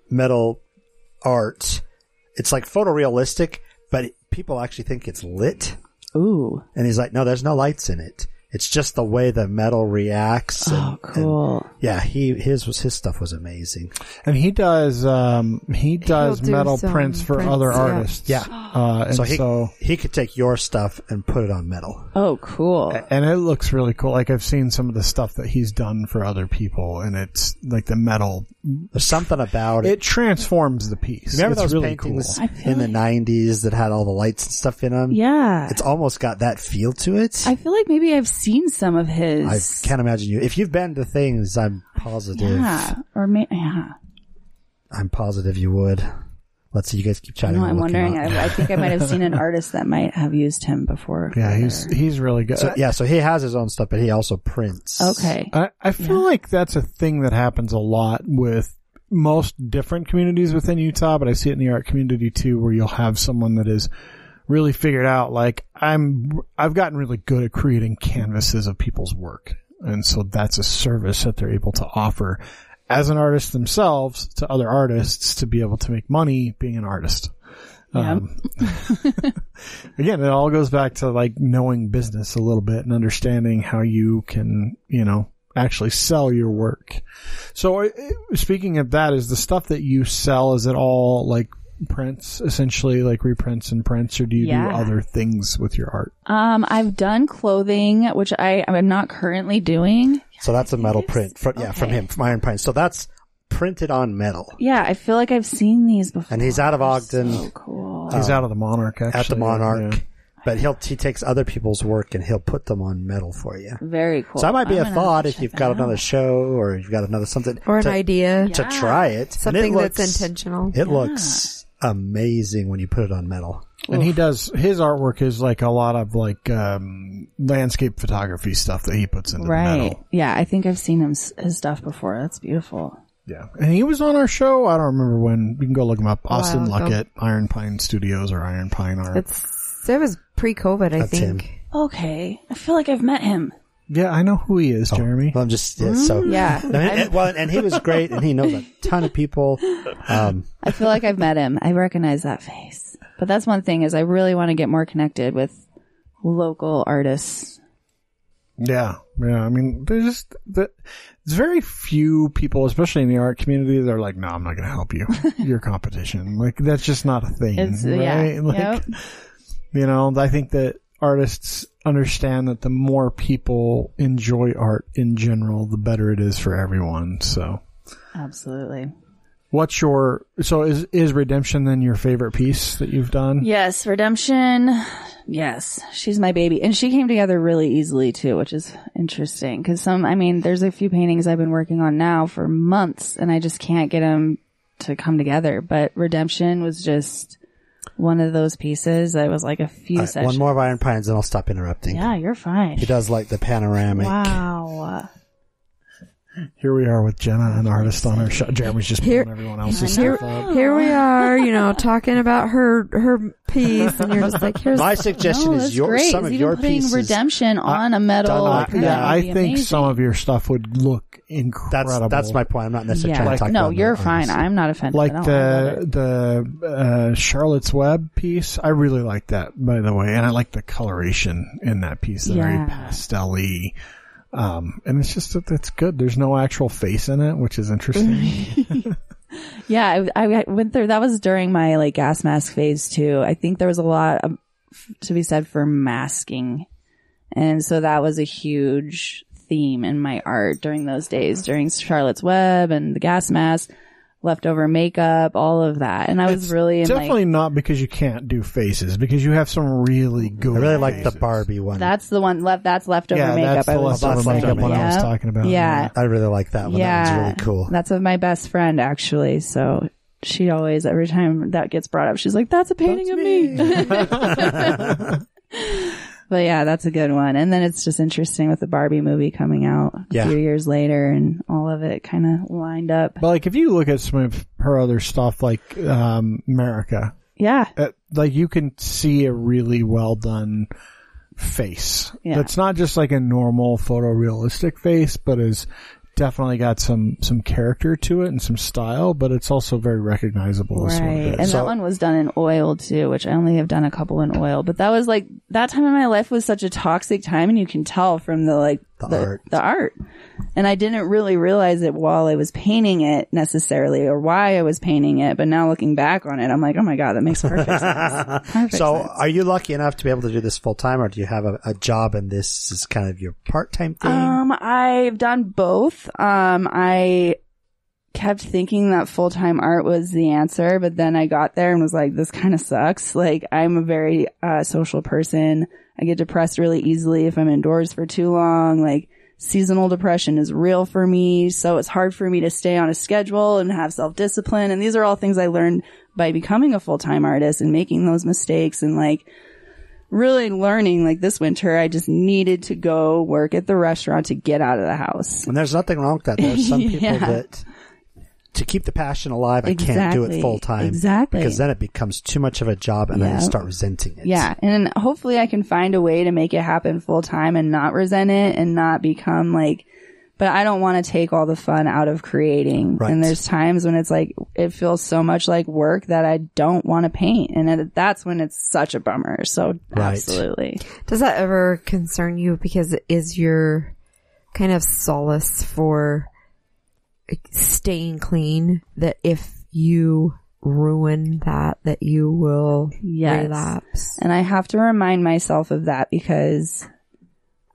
metal art, it's like photorealistic, but people actually think it's lit. Ooh. And he's like, no, there's no lights in it. It's just the way the metal reacts. Oh, cool. And yeah, his stuff was amazing. And he does metal prints for other artists. Yeah. He could take your stuff and put it on metal. Oh, cool. And it looks really cool. Like I've seen some of the stuff that he's done for other people, and it's like the metal. There's something about it. It transforms the piece. Remember those really paintings in the 90s that had all the lights and stuff in them? Yeah. It's almost got that feel to it. I feel like maybe I've seen some of his. I can't imagine you. If you've been to things, I'm positive. Yeah. I'm positive you would. Let's see. You guys keep chatting. No, I'm wondering. I think I might have seen an artist that might have used him before. Yeah, he's really good. So, yeah, so he has his own stuff, but he also prints. Okay. I feel like that's a thing that happens a lot with most different communities within Utah, but I see it in the art community too, where you'll have someone that is really figured out, like I've gotten really good at creating canvases of people's work. And so that's a service that they're able to offer as an artist themselves to other artists to be able to make money being an artist. Yep. Again, it all goes back to like knowing business a little bit and understanding how you can, you know, actually sell your work. So speaking of that, is the stuff that you sell, is it all like prints, essentially, like reprints and prints, or do you do other things with your art? I've done clothing, which I'm not currently doing. So that's a metal print from him, from Iron Pine. So that's printed on metal. Yeah, I feel like I've seen these before. And he's out of Ogden. So cool. He's out of the Monarch, actually. At the Monarch. Yeah. But he takes other people's work and he'll put them on metal for you. Very cool. So that might be a thought if you've got another show or you've got another something. Or an idea. To try it. Something that's intentional. It looks amazing when you put it on metal. And Oof. He does, his artwork is like a lot of like landscape photography stuff that he puts into the metal. Yeah, I think I've seen his stuff before. That's beautiful. Yeah. And he was on our show. I don't remember when. You can go look him up. Austin Luckett, Iron Pine Studios or Iron Pine Art. That was pre-COVID, I think. Him. Okay. I feel like I've met him. Yeah, I know who he is, Jeremy. Well, I'm just, yeah. And he was great, and he knows a ton of people. I feel like I've met him. I recognize that face. But that's one thing, is I really want to get more connected with local artists. Yeah. Yeah. I mean, there's just, there's very few people, especially in the art community, that are like, no, I'm not going to help you. Your competition. Like, that's just not a thing. Right? Yeah. Like, you know, I think that artists understand that the more people enjoy art in general, the better it is for everyone. So, absolutely. What's your is Redemption then your favorite piece that you've done? Yes, Redemption. Yes, she's my baby, and she came together really easily too, which is interesting because there's a few paintings I've been working on now for months, and I just can't get them to come together. But Redemption was just one of those pieces that was like a few sessions. One more of Iron Pines and I'll stop interrupting. Yeah, you're fine. He does like the panoramic. Wow. Here we are with Jenna, an artist on our show. Jeremy's just pulling everyone else's stuff up. Here we are, talking about her piece, and you're just like, here's... My suggestion is some of your pieces... Redemption on a metal... I think amazing. Some of your stuff would look incredible. That's my point. I'm not necessarily trying to talk about it. No, you're fine. Honestly. I'm not offended. Like the Charlotte's Web piece, I really like that, by the way, and I like the coloration in that piece, the very pastel-y... and it's just that it's good. There's no actual face in it, which is interesting. Yeah, I went through, that was during my like gas mask phase too. I think there was a lot to be said for masking. And so that was a huge theme in my art during those days, during Charlotte's Web and the gas mask. Leftover makeup, all of that. And I was definitely not because you can't do faces, because you have some really good faces. I really like the Barbie one. That's the one left. That's leftover makeup. That's the leftover makeup one I was talking about. Yeah. I really like that one. Yeah. That one's really cool. That's of my best friend, actually. So she always, every time that gets brought up, she's like, that's a painting of me. But yeah, that's a good one. And then it's just interesting with the Barbie movie coming out a few years later and all of it kind of lined up. But like if you look at some of her other stuff like America. Yeah. Like you can see a really well done face. Yeah. That's not just like a normal photorealistic face, but is definitely got some character to it and some style, but it's also very recognizable. Right. And that one was done in oil too, which I only have done a couple in oil, but that was like, that time in my life was such a toxic time, and you can tell from the art. And I didn't really realize it while I was painting it necessarily, or why I was painting it, but now looking back on it, I'm like, oh my God, that makes perfect sense. So are you lucky enough to be able to do this full time, or do you have a job and this is kind of your part-time thing? I've done both. I kept thinking that full-time art was the answer, but then I got there and was like, this kind of sucks. Like, I'm a very social person. I get depressed really easily if I'm indoors for too long. Like, seasonal depression is real for me. So it's hard for me to stay on a schedule and have self-discipline. And these are all things I learned by becoming a full-time artist and making those mistakes and like really learning, like this winter, I just needed to go work at the restaurant to get out of the house. And there's nothing wrong with that. There's some people that to keep the passion alive, exactly. I can't do it full time. Exactly. Because then it becomes too much of a job and then I start resenting it. Yeah. And hopefully I can find a way to make it happen full time and not resent it and not become like, but I don't want to take all the fun out of creating. Right. And there's times when it's like, it feels so much like work that I don't want to paint. And that's when it's such a bummer. So right. Absolutely. Does that ever concern you? Because it is your kind of solace for staying clean, that if you ruin that you will relapse. And I have to remind myself of that because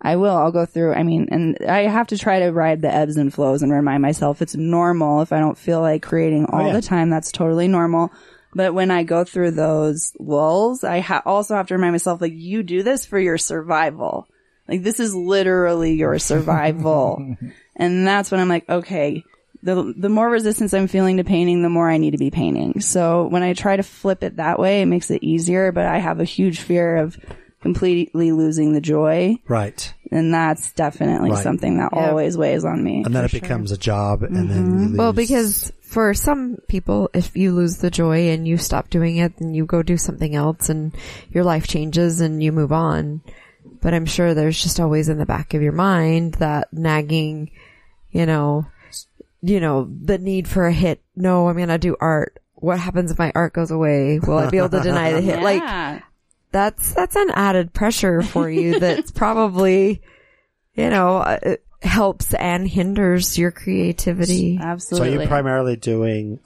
I'll go through, and I have to try to ride the ebbs and flows and remind myself it's normal if I don't feel like creating all the time. That's totally normal. But when I go through those lulls, I also have to remind myself, like, you do this for your survival. Like, this is literally your survival. And that's when I'm like, okay, the more resistance I'm feeling to painting, the more I need to be painting. So when I try to flip it that way, it makes it easier. But I have a huge fear of completely losing the joy. Right. And that's definitely something that always weighs on me. And then it becomes a job. And then you lose. Well, because for some people, if you lose the joy and you stop doing it, then you go do something else and your life changes and you move on. But I'm sure there's just always in the back of your mind that nagging, the need for a hit. No, I'm going to do art. What happens if my art goes away? Will I be able to deny the hit? Like, that's an added pressure for you that's probably, it helps and hinders your creativity. Absolutely. So are you primarily doing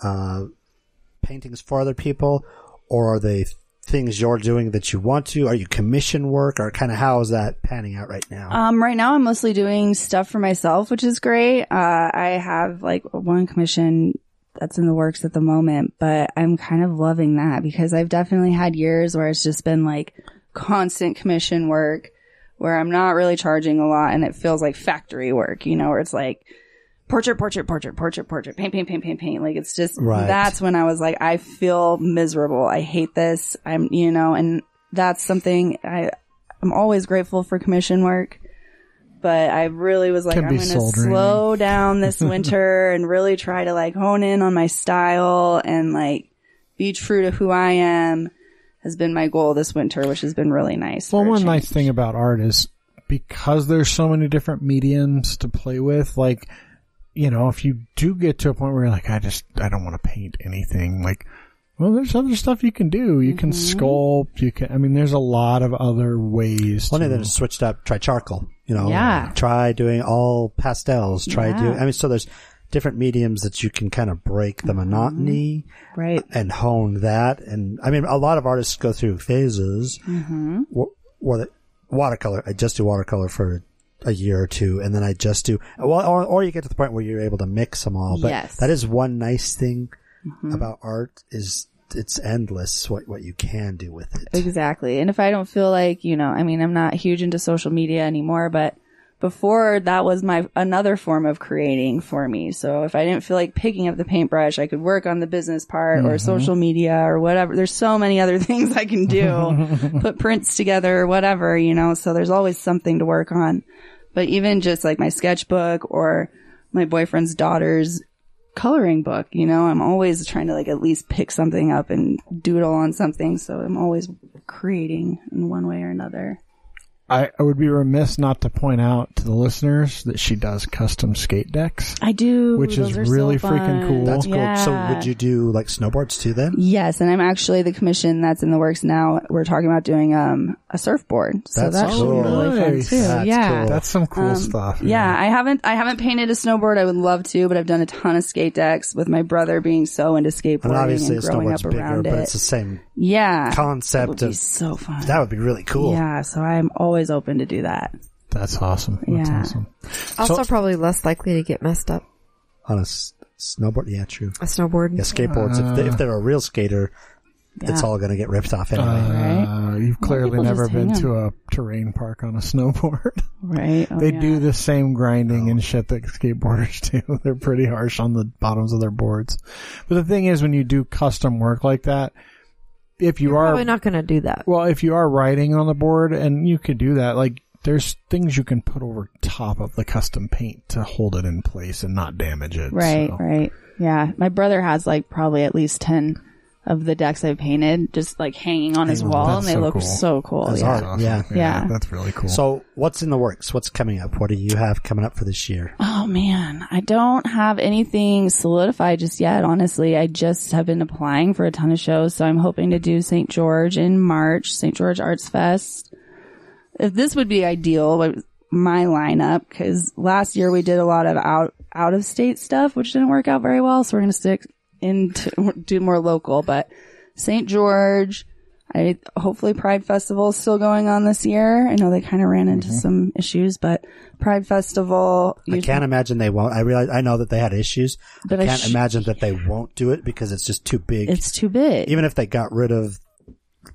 paintings for other people, or are they things you're doing that you want to? Are you commission work, or kind of how is that panning out right now? Right now I'm mostly doing stuff for myself, which is great. I have like one commission that's in the works at the moment, but I'm kind of loving that because I've definitely had years where it's just been like constant commission work where I'm not really charging a lot and it feels like factory work, where it's like portrait, paint. Like, it's just, that's when I was like, I feel miserable. I hate this. And that's something I'm always grateful for commission work, but I really was like, I'm going to slow down this winter and really try to like hone in on my style and like be true to who I am has been my goal this winter, which has been really nice. Well, one nice thing about art is because there's so many different mediums to play with, like, if you do get to a point where you're like, I don't want to paint anything, like, well, there's other stuff you can do. You can sculpt. There's a lot of other ways. One of them is switched up. Try charcoal, try doing all pastels. So there's different mediums that you can kind of break the monotony and hone that. And a lot of artists go through phases where the watercolor, I just do watercolor for a year or two, and then I just do, or you get to the point where you're able to mix them all. But that is one nice thing about art, is it's endless what you can do with it. Exactly. And if I don't feel like, I'm not huge into social media anymore, but before that was another form of creating for me. So if I didn't feel like picking up the paintbrush, I could work on the business part or social media or whatever. There's so many other things I can do, put prints together or whatever, so there's always something to work on. But even just like my sketchbook or my boyfriend's daughter's coloring book, I'm always trying to like at least pick something up and doodle on something. So I'm always creating in one way or another. I would be remiss not to point out to the listeners that she does custom skate decks. I do. Which is really freaking cool. That's cool. Yeah. So would you do like snowboards too then? Yes. And I'm actually the commission that's in the works now. We're talking about doing a surfboard. So that's cool. Really fun too. That's cool. That's some cool stuff. Yeah. I haven't painted a snowboard. I would love to, but I've done a ton of skate decks with my brother being so into skateboarding and obviously and growing up around it. But it's the same concept. It would be so fun. That would be really cool. Yeah. So I'm always open to do that. That's awesome. That's awesome. Also, probably less likely to get messed up on a snowboard. Yeah, true. A snowboard. Yeah, skateboards. If they're a real skater, it's all going to get ripped off anyway. Right? You've clearly never been to a terrain park on a snowboard. Right. Oh, they do the same grinding and shit that skateboarders do. They're pretty harsh on the bottoms of their boards. But the thing is, when you do custom work like that, if you're probably not going to do that. Well, if you are writing on the board, and you could do that, like there's things you can put over top of the custom paint to hold it in place and not damage it. Right, so. Right. Yeah. My brother has like probably at least 10 of the decks I painted just like hanging on his wall, and they look so cool. That's awesome. Yeah. That's really cool. So what's in the works? What's coming up? What do you have coming up for this year? Oh man, I don't have anything solidified just yet. Honestly, I just have been applying for a ton of shows. So I'm hoping to do St. George in March, St. George Arts Fest. If this would be ideal, my lineup, because last year we did a lot of out of state stuff, which didn't work out very well. So we're going to stick into do more local, but St. George, hopefully Pride Festival is still going on this year. I know they kind of ran into some issues, but Pride Festival. I can't imagine they won't. I know that they had issues, but I can't imagine that they won't do it because it's just too big. It's too big. Even if they got rid of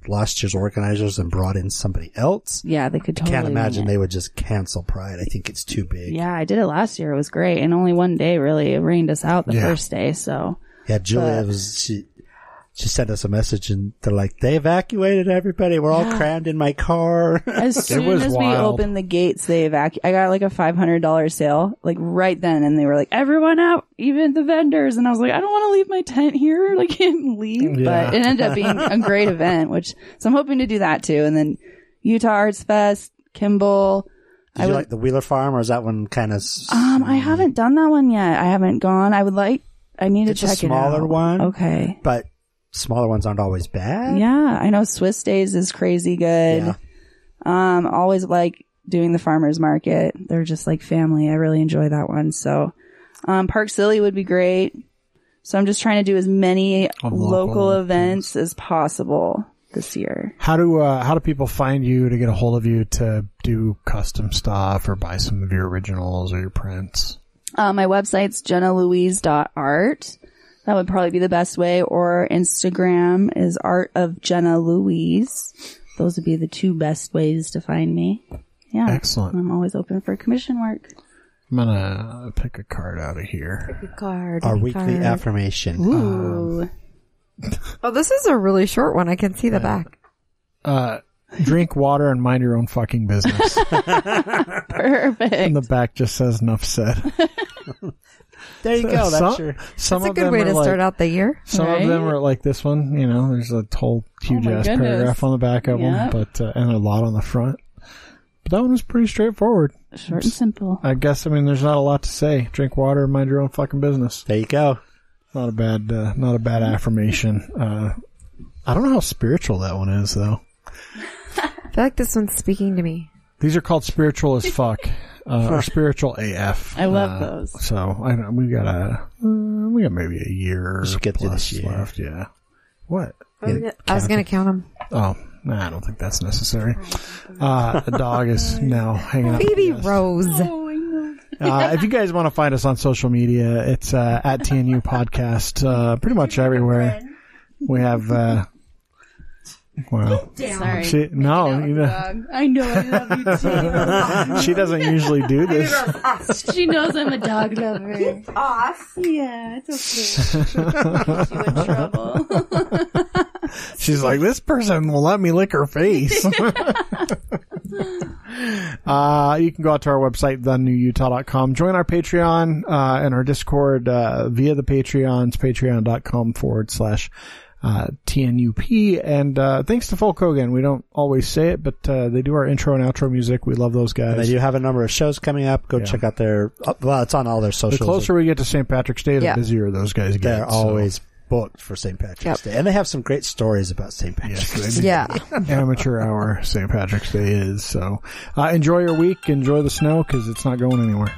last year's organizers and brought in somebody else. Yeah, they could totally. I can't imagine they would just cancel Pride. I think it's too big. Yeah, I did it last year. It was great. And only one day really. It rained us out the first day, so. Yeah, Julia she sent us a message and they're like, they evacuated everybody. We're all crammed in my car. As soon as we opened the gates, they evacuated. I got like a $500 sale, like right then. And they were like, everyone out, even the vendors. And I was like, I don't want to leave my tent here. Like, I can't leave. Yeah. But it ended up being a great event, which, so I'm hoping to do that too. And then Utah Arts Fest, Kimball. Did you like the Wheeler Farm, or is that one kind of? I haven't done that one yet. I haven't gone. I would like. I need to check it out. It's a smaller one. Okay. But smaller ones aren't always bad. Yeah. I know Swiss Days is crazy good. Yeah. Always like doing the farmer's market. They're just like family. I really enjoy that one. So, Park Silly would be great. So I'm just trying to do as many local events as possible this year. How do people find you to get a hold of you to do custom stuff or buy some of your originals or your prints? My website's JennaLouise.art. That would probably be the best way. Or Instagram is Art of Jenna Louise. Those would be the two best ways to find me. Yeah. Excellent. I'm always open for commission work. I'm going to pick a card out of here. Our weekly affirmation. Ooh. Oh, this is a really short one. I can see the back. Drink water and mind your own fucking business. Perfect. And the back just says enough said. There you go. That's a good way to start out the year. Some of them are like this one. You know, there's a whole huge ass paragraph on the back of them, but and a lot on the front. But that one was pretty straightforward. Short and simple. I guess. I mean, there's not a lot to say. Drink water and mind your own fucking business. There you go. Not a bad affirmation. I don't know how spiritual that one is though. I feel like this one's speaking to me. These are called spiritual as fuck, or spiritual AF. I love those. So I know we got maybe a year plus left. Yeah. What? I was going to count them. Oh, nah, I don't think that's necessary. The dog is now hanging out. Baby Rose. Oh, I know. If you guys want to find us on social media, it's at TNU Podcast. Pretty much everywhere. We have. Wow. Sorry. I know I love you too. She doesn't usually do this. She knows I'm a dog lover. It's off. Yeah, it's okay. Get you in trouble. She's like, this person will let me lick her face. You can go out to our website, TheNewUtah.com. Join our Patreon and our Discord via the Patreons, patreon.com/. TNUP, and thanks to Folk Hogan. We don't always say it, but they do our intro and outro music. We love those guys. And they do have a number of shows coming up. Go check out their it's on all their socials. The closer we get to St. Patrick's Day, the busier those guys get. They're always booked for St. Patrick's Day, and they have some great stories about St. Patrick's Day. Amateur hour St. Patrick's Day is so enjoy your week, enjoy the snow, because it's not going anywhere.